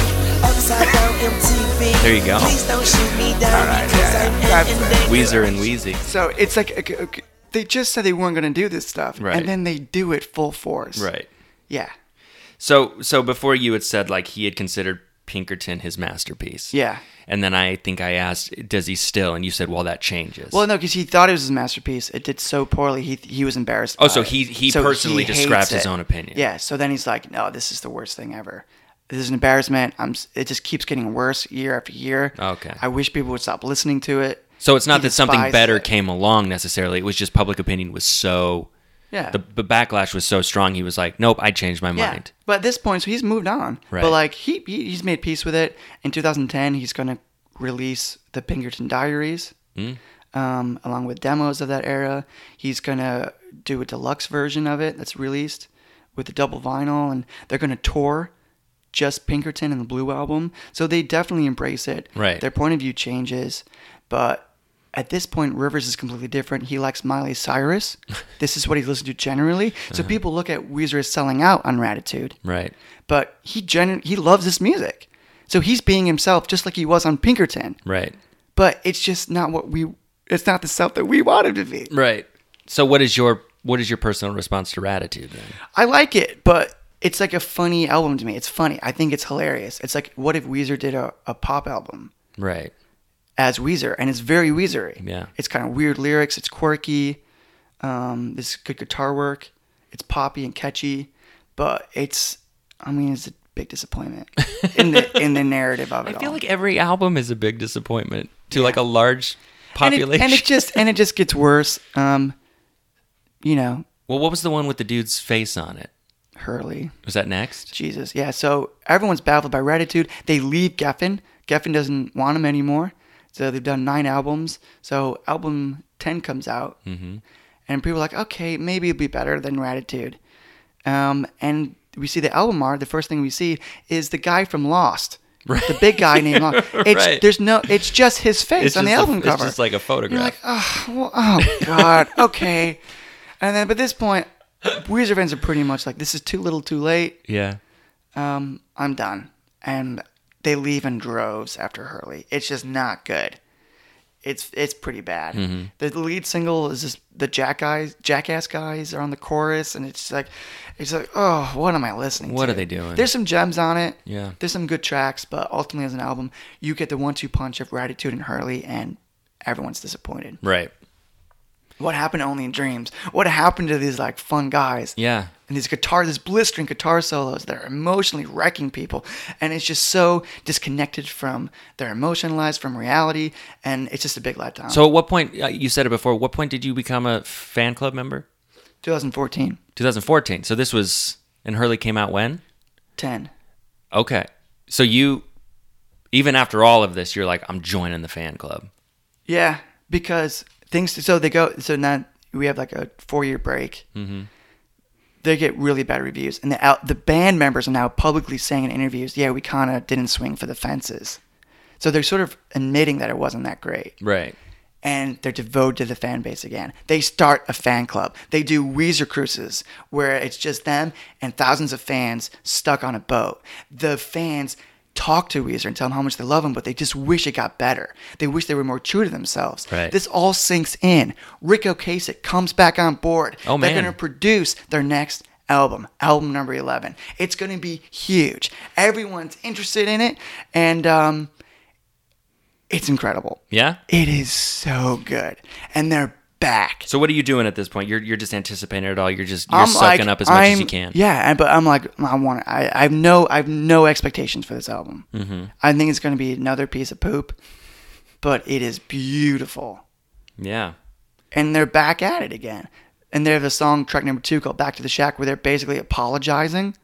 Upside down M T V. There you go. Please don't shoot me down. All right, yeah, yeah. Weezer and Weezy. So it's like, okay, okay, they just said they weren't going to do this stuff, right. and then they do it full force. Right. Yeah. So, so before you had said, like, he had considered Pinkerton his masterpiece. Yeah. And then I think I asked, does he still? And you said, well, that changes. Well, no, because he thought it was his masterpiece. It did so poorly, he he was embarrassed by it. Oh, so he, he so personally he describes his own opinion. Yeah, so then he's like, no, this is the worst thing ever. This is an embarrassment. I'm. It just keeps getting worse year after year. Okay. I wish people would stop listening to it. So it's not he that something better it. Came along necessarily. It was just public opinion was so... Yeah. The, the backlash was so strong, he was like, nope, I changed my mind. Yeah. But at this point, so he's moved on. Right. But like he, he he's made peace with it. In two thousand ten, he's going to release the Pinkerton Diaries, mm. um, along with demos of that era. He's going to do a deluxe version of it that's released with a double vinyl. And they're going to tour just Pinkerton and the Blue Album. So they definitely embrace it. Right. Their point of view changes. But At this point, Rivers is completely different. He likes Miley Cyrus. This is what he's listened to generally. So uh-huh. people look at Weezer as selling out on Ratitude. Right. But he genu- he loves this music. So he's being himself just like he was on Pinkerton. Right. But it's just not what we... It's not the self that we want him to be. Right. So what is your what is your personal response to Ratitude then? I like it, but it's like a funny album to me. It's funny. I think it's hilarious. It's like, what if Weezer did a, a pop album? Right. As Weezer, and it's very Weezer-y. Yeah. It's kind of weird lyrics. It's quirky. Um, this good guitar work. It's poppy and catchy, but it's, I mean, it's a big disappointment in the in the narrative of it all. I feel all. like every album is a big disappointment to yeah. like a large population. And it, and it just and it just gets worse. Um, you know. Well, what was the one with the dude's face on it? Hurley. Was that next? Jesus, yeah. So everyone's baffled by Ratitude. They leave Geffen. Geffen doesn't want him anymore. So they've done nine albums. So album ten comes out. Mm-hmm. And people are like, okay, maybe it'll be better than Ratitude. Um, and we see the album art. The first thing we see is the guy from Lost. Right. The big guy named Lost. It's, right. There's no, it's just his face it's on the album a, cover. It's just like a photograph. You're like, oh, well, oh God, okay. And then, but at this point, Weezer fans are pretty much like, this is too little too late. Yeah. Um, I'm done. And... They leave in droves after Hurley. It's just not good. It's it's pretty bad. Mm-hmm. The lead single is just the jack guys, jackass guys are on the chorus, and it's like, it's like, oh, what am I listening what to? What are they doing? There's some gems on it. Yeah. There's some good tracks, but ultimately as an album, you get the one-two punch of Ratitude and Hurley, and everyone's disappointed. Right. What happened to Only in Dreams? What happened to these like fun guys? Yeah. And these guitar, these blistering guitar solos that are emotionally wrecking people. And it's just so disconnected from their emotional lives, from reality. And it's just a big letdown. So at what point, you said it before, what point did you become a fan club member? twenty fourteen twenty fourteen So this was, and Hurley came out when? ten Okay. So you, even after all of this, you're like, I'm joining the fan club. Yeah, because things, so they go, so now we have like a four-year break. Mm-hmm. They get really bad reviews. And the out, the band members are now publicly saying in interviews, yeah, we kind of didn't swing for the fences. So they're sort of admitting that it wasn't that great. Right. And they're devoted to the fan base again. They start a fan club. They do Weezer cruises where it's just them and thousands of fans stuck on a boat. The fans talk to Weezer and tell them how much they love him, but they just wish it got better. They wish they were more true to themselves. Right. This all sinks in. Ric Ocasek comes back on board. Oh, man. They're going to produce their next album, album number eleven. It's going to be huge. Everyone's interested in it, and um, it's incredible. Yeah? It is so good. And they're back. So what are you doing at this point? You're you're just anticipating it all. You're just you're I'm sucking like, up as much I'm, as you can. Yeah, but I'm like I want I I've no I've no expectations for this album. Mm-hmm. I think it's going to be another piece of poop, but it is beautiful. Yeah, and they're back at it again, and they have a song track number two called "Back to the Shack" where they're basically apologizing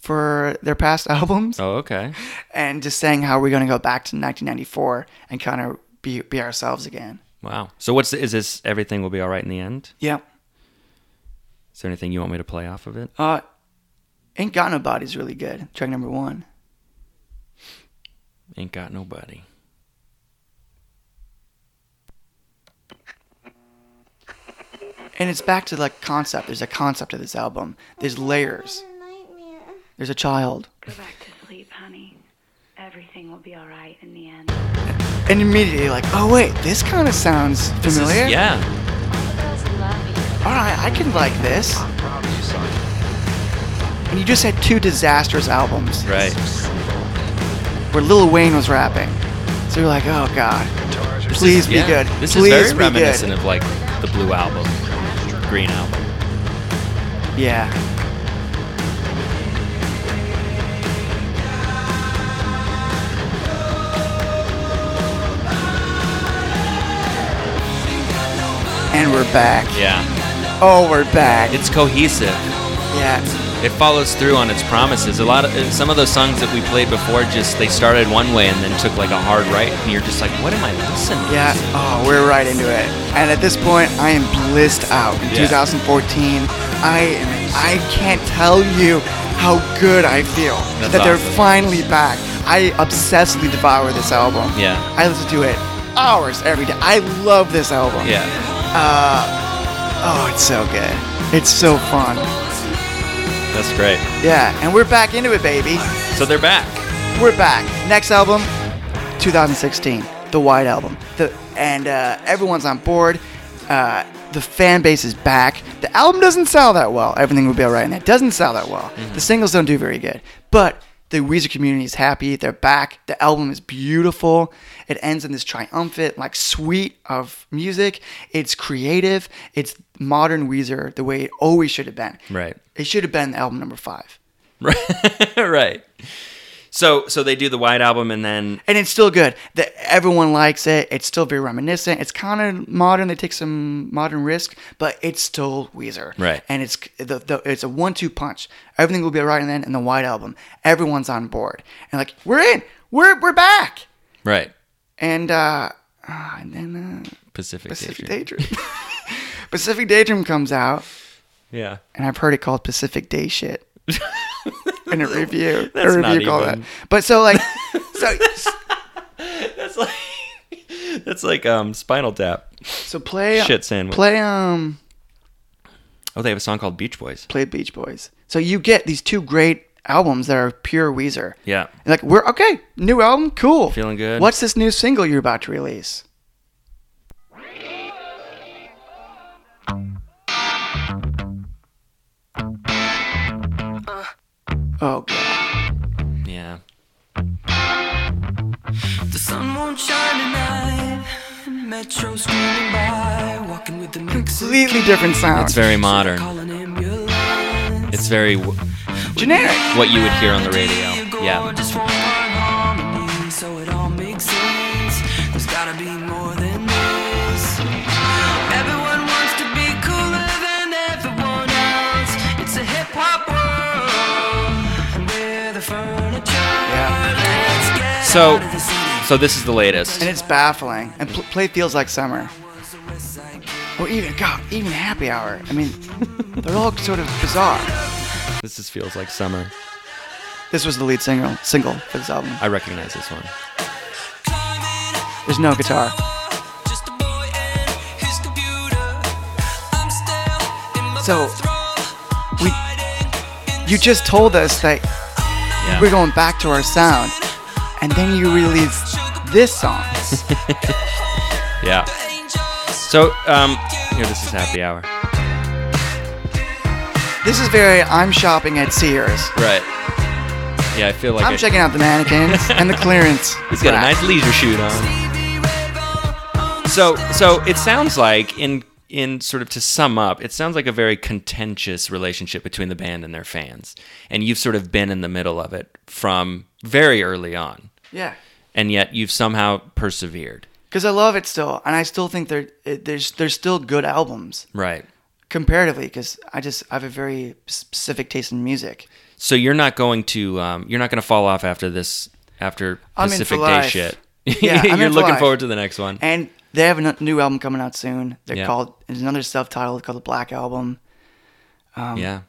for their past albums. Oh, okay. And just saying how we're going to go back to nineteen ninety-four and kind of be be ourselves again. Wow. So what's the, is this everything will be all right in the end? Yeah. Is there anything you want me to play off of it? Uh, Ain't Got Nobody's really good. Track number one. Ain't Got Nobody. And it's back to like concept. There's a concept to this album. There's layers. There's a child. Go back to sleep, honey. Everything will be all right in the end. And immediately like, oh wait, this kind of sounds familiar. Is, yeah. All right, I can like this. And you just had two disastrous albums. Right. Where Lil Wayne was rapping. So you're like, oh God, please be yeah. good. This please is very reminiscent good. Of like the Blue Album, Green Album. Yeah. And we're back. Yeah. Oh, we're back. It's cohesive. Yeah. It follows through on its promises. A lot of some of those songs that we played before just they started one way and then took like a hard right, and you're just like, what am I listening to? Yeah. Oh, we're right into it. And at this point, I am blissed out. In yeah. twenty fourteen, I I can't tell you how good I feel That's that awesome. They're finally back. I obsessively devour this album. Yeah. I listen to it hours every day. I love this album. Yeah. Uh, oh, it's so good. It's so fun. That's great. Yeah, and we're back into it, baby. So they're back. We're back. Next album, twenty sixteen, the White Album. The and uh, everyone's on board. Uh, the fan base is back. The album doesn't sell that well. Everything Will Be Alright, and it doesn't sell that well. Mm-hmm. The singles don't do very good, but the Weezer community is happy. They're back. The album is beautiful. It ends in this triumphant, like, suite of music. It's creative. It's modern Weezer the way it always should have been. Right. It should have been album number five. Right. Right. So so they do the White Album, and then... And it's still good. The, everyone likes it. It's still very reminiscent. It's kind of modern. They take some modern risk, but it's still Weezer. Right. And it's the, the it's a one-two punch. Everything Will Be Alright, and then and the White Album. Everyone's on board. And like, we're in. We're we're back. Right. And, uh, oh, and then... Uh, Pacific, Pacific Daydream. Daydream. Pacific Daydream comes out. Yeah. And I've heard it called Pacific Day Shit. In a review, that's a review call that. But so like, so that's like that's like um Spinal Tap. So play shit sandwich. Play um. Oh, they have a song called Beach Boys. Play Beach Boys. So you get these two great albums that are pure Weezer. Yeah. And like we're okay. New album, cool. Feeling good. What's this new single you're about to release? Oh, God. Yeah. The sun won't shine tonight. Metro screaming by. Walking with the completely different sound. It's very modern. It's very... W- generic. What you would hear on the radio. Yeah. So it all makes sense. There's gotta be more than this. Everyone wants to be cooler than everyone else. It's a hip-hop world. Yeah. So, so this is the latest, and it's baffling. And pl- play Feels Like Summer, or even God, even Happy Hour. I mean, they're all sort of bizarre. This is Feels Like Summer. This was the lead single single for this album. I recognize this one. There's no guitar. So, we, you just told us that. Yeah. We're going back to our sound, and then you release this song. Yeah. So, um, here, this is Happy Hour. This is very I'm shopping at Sears. Right. Yeah, I feel like I'm I... checking out the mannequins and the clearance. He's got a nice leisure shoot on. So, so it sounds like in in sort of to sum up, it sounds like a very contentious relationship between the band and their fans. And you've sort of been in the middle of it from very early on. Yeah. And yet you've somehow persevered. Because I love it still. And I still think they're, it, there's, there's still good albums. Right. Comparatively, because I just I have a very specific taste in music. So you're not going to, um, you're not going to fall off after this, after I'm Pacific Day life. Shit. Yeah, I'm You're looking life. forward to the next one. And they have a new album coming out soon. They're yeah. called, there's another self-titled called The Black Album. Um, yeah.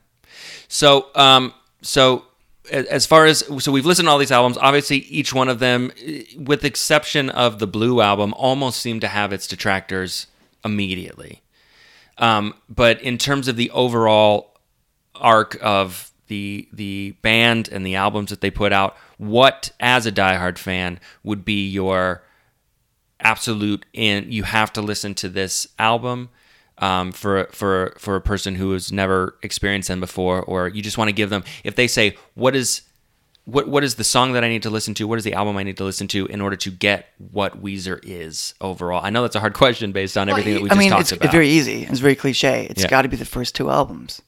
So, um, so as far as, so we've listened to all these albums. Obviously, each one of them, with the exception of the Blue Album, almost seemed to have its detractors immediately. Um, but in terms of the overall arc of the the band and the albums that they put out, what, as a diehard fan, would be your... absolute in you have to listen to this album um for for for a person who has never experienced them before, or you just want to give them, if they say what is what what is the song that I need to listen to, what is the album I need to listen to in order to get what Weezer is overall? I know that's a hard question based on well, everything that we I just mean, talked it's, about. It's very easy. It's very cliche. It's yeah. got to be the first two albums.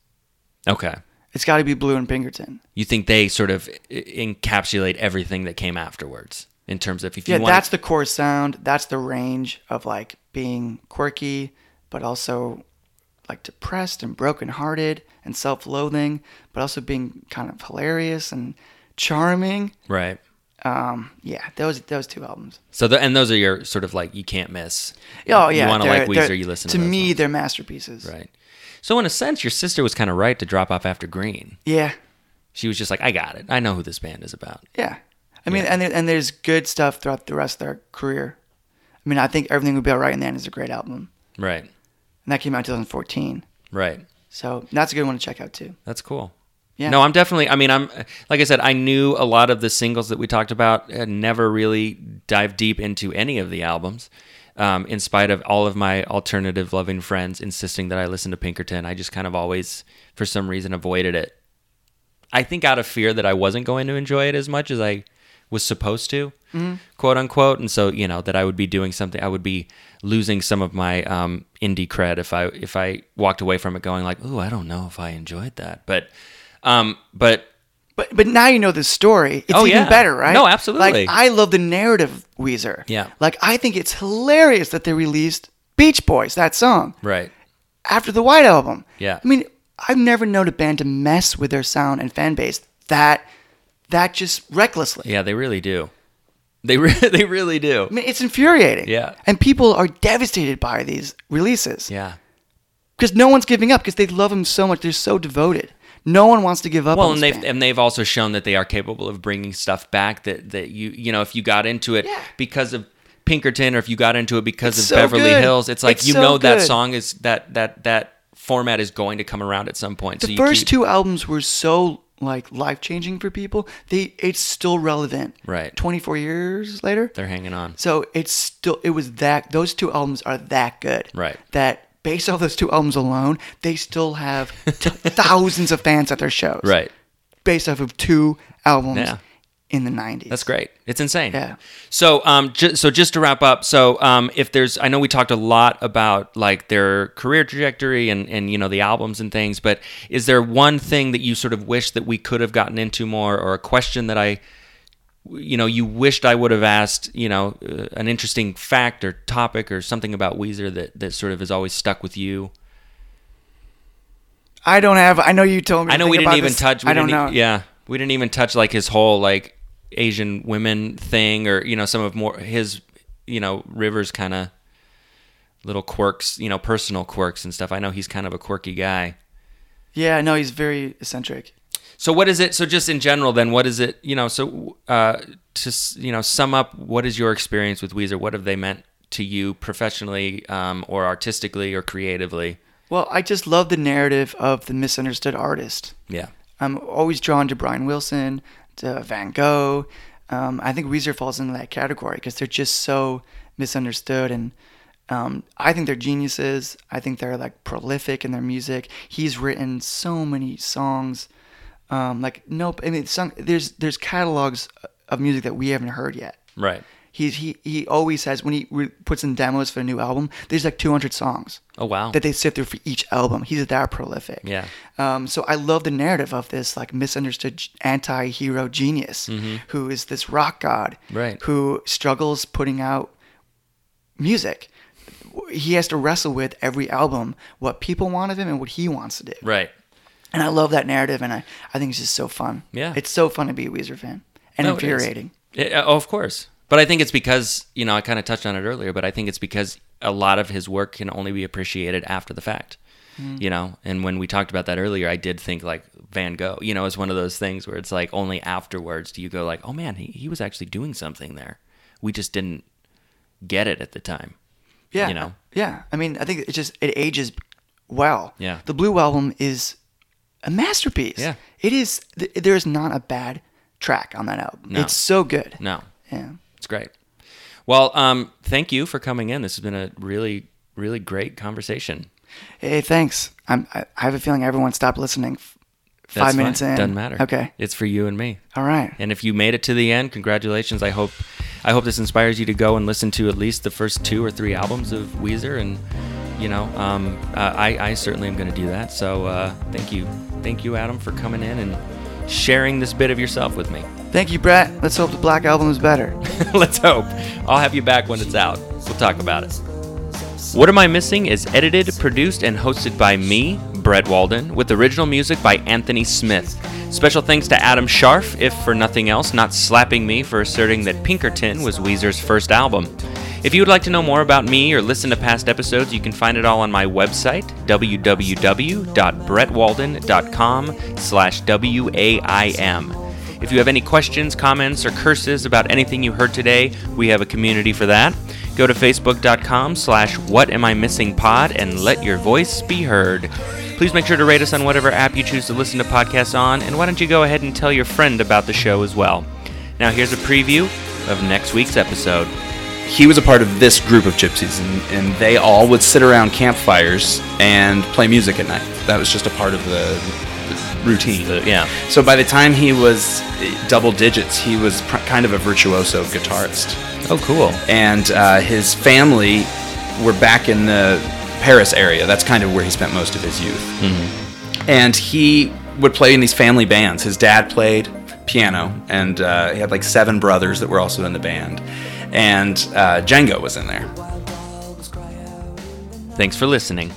Okay. It's got to be Blue and Pinkerton. You think they sort of encapsulate everything that came afterwards? In terms of if you yeah, want that's to- the core sound. That's the range of like being quirky, but also like depressed and brokenhearted and self-loathing, but also being kind of hilarious and charming. Right. Um, yeah. Those those two albums. So the, and those are your sort of like you can't miss. Oh yeah. You want to like Weezer, you listen to. To me, ones. They're masterpieces. Right. So in a sense, your sister was kind of right to drop off after Green. Yeah. She was just like, I got it. I know who this band is about. Yeah. I mean, yeah. and there, and there's good stuff throughout the rest of their career. I I mean, I think Everything Will Be All Right in the End is a great album. Right. And that came out in twenty fourteen. Right. So that's a good one to check out too. That's cool. Yeah. No, I'm definitely, I mean, I'm, like I said, I knew a lot of the singles that we talked about and never really dived deep into any of the albums. Um, in spite of all of my alternative loving friends insisting that I listen to Pinkerton, I just kind of always, for some reason, avoided it. I think out of fear that I wasn't going to enjoy it as much as I was supposed to, mm-hmm. quote unquote. And so, you know, that I would be doing something, I would be losing some of my um, indie cred if I if I walked away from it going like, ooh, I don't know if I enjoyed that. But, um, but... But but now you know the story. It's oh, even yeah. better, right? No, absolutely. Like, I love the narrative of Weezer. Yeah. Like, I think it's hilarious that they released Beach Boys, that song. Right. After the White Album. Yeah. I mean, I've never known a band to mess with their sound and fan base that that just recklessly. Yeah, they really do. They, re- they really do. I mean, it's infuriating. Yeah. And people are devastated by these releases. Yeah. Because no one's giving up because they love them so much. They're so devoted. No one wants to give up. Well, on and they've band. and they've also shown that they are capable of bringing stuff back. That, that you you know, if you got into it yeah. because of Pinkerton, or if you got into it because it's of so Beverly good. Hills, it's like it's you so know good. that song is that that that format is going to come around at some point. The so you first keep... two albums were so like life changing for people. They it's still relevant. Right. twenty-four years later, they're hanging on. So it's still it was that those two albums are that good. Right. That. Based off those two albums alone, they still have t- thousands of fans at their shows. Right. Based off of two albums yeah. in the nineties. That's great. It's insane. Yeah. So, um, ju- so just to wrap up, so um, if there's, I know we talked a lot about like their career trajectory and and you know the albums and things, but is there one thing that you sort of wish that we could have gotten into more, or a question that I, you know, you wished I would have asked, you know, uh, an interesting fact or topic or something about Weezer that, that sort of has always stuck with you? I don't have, I know you told me. I know we didn't even this. touch. We I don't know. E- yeah. We didn't even touch like his whole like Asian women thing or, you know, some of more his, you know, Rivers kind of little quirks, you know, personal quirks and stuff. I know he's kind of a quirky guy. Yeah, no, he's very eccentric. So what is it, so just in general then, what is it, you know, so uh, to, you know, sum up, what is your experience with Weezer? What have they meant to you professionally um, or artistically or creatively? Well, I just love the narrative of the misunderstood artist. Yeah. I'm always drawn to Brian Wilson, to Van Gogh. Um, I think Weezer falls into that category because they're just so misunderstood and Um, I think they're geniuses. I think they're like prolific in their music. He's written so many songs. Um, like nope. I mean, some, there's there's catalogs of music that we haven't heard yet. Right. He's he he always has when he re- puts in demos for a new album. There's like two hundred songs. Oh wow. That they sift through for each album. He's that prolific. Yeah. Um. So I love the narrative of this like misunderstood anti-hero genius mm-hmm. who is this rock god. Right. Who struggles putting out music. He has to wrestle with every album what people want of him and what he wants to do. Right. And I love that narrative, and I, I think it's just so fun. Yeah. It's so fun to be a Weezer fan and no, infuriating. It, oh, of course. But I think it's because, you know, I kind of touched on it earlier, but I think it's because a lot of his work can only be appreciated after the fact, mm. you know? And when we talked about that earlier, I did think like Van Gogh, you know, is one of those things where it's like only afterwards do you go like, oh man, he, he was actually doing something there. We just didn't get it at the time. Yeah. You know? Yeah. I mean, I think it just, it ages well. Yeah. The Blue Album is a masterpiece. Yeah. It is, th- there is not a bad track on that album. No. It's so good. No. Yeah. It's great. Well, um, thank you for coming in. This has been a really, really great conversation. Hey, thanks. I'm, I, I have a feeling everyone stopped listening f- five fine. minutes in. Doesn't matter. Okay. It's for you and me. All right. And if you made it to the end, congratulations. I hope... I hope this inspires you to go and listen to at least the first two or three albums of Weezer. And, you know, um, uh, I, I certainly am going to do that. So uh, thank you. Thank you, Adam, for coming in and sharing this bit of yourself with me. Thank you, Brett. Let's hope the Black Album is better. Let's hope. I'll have you back when it's out. We'll talk about it. What Am I Missing is edited, produced, and hosted by me, Brett Walden, with original music by Anthony Smith. Special thanks to Adam Scharf, if for nothing else, not slapping me for asserting that Pinkerton was Weezer's first album. If you would like to know more about me or listen to past episodes, you can find it all on my website, w w w dot brett walden dot com slash W A I M. If you have any questions, comments, or curses about anything you heard today, we have a community for that. Go to facebook.com slash whatamimissingpod and let your voice be heard. Please make sure to rate us on whatever app you choose to listen to podcasts on, and why don't you go ahead and tell your friend about the show as well. Now here's a preview of next week's episode. He was a part of this group of gypsies, and, and they all would sit around campfires and play music at night. That was just a part of the routine. The, yeah. So by the time he was double digits, he was pr- kind of a virtuoso guitarist. Oh, cool. And uh, his family were back in the Paris area. That's kind of where he spent most of his youth. Mm-hmm. And he would play in these family bands. His dad played piano, and uh, he had like seven brothers that were also in the band. And uh, Django was in there. Thanks for listening.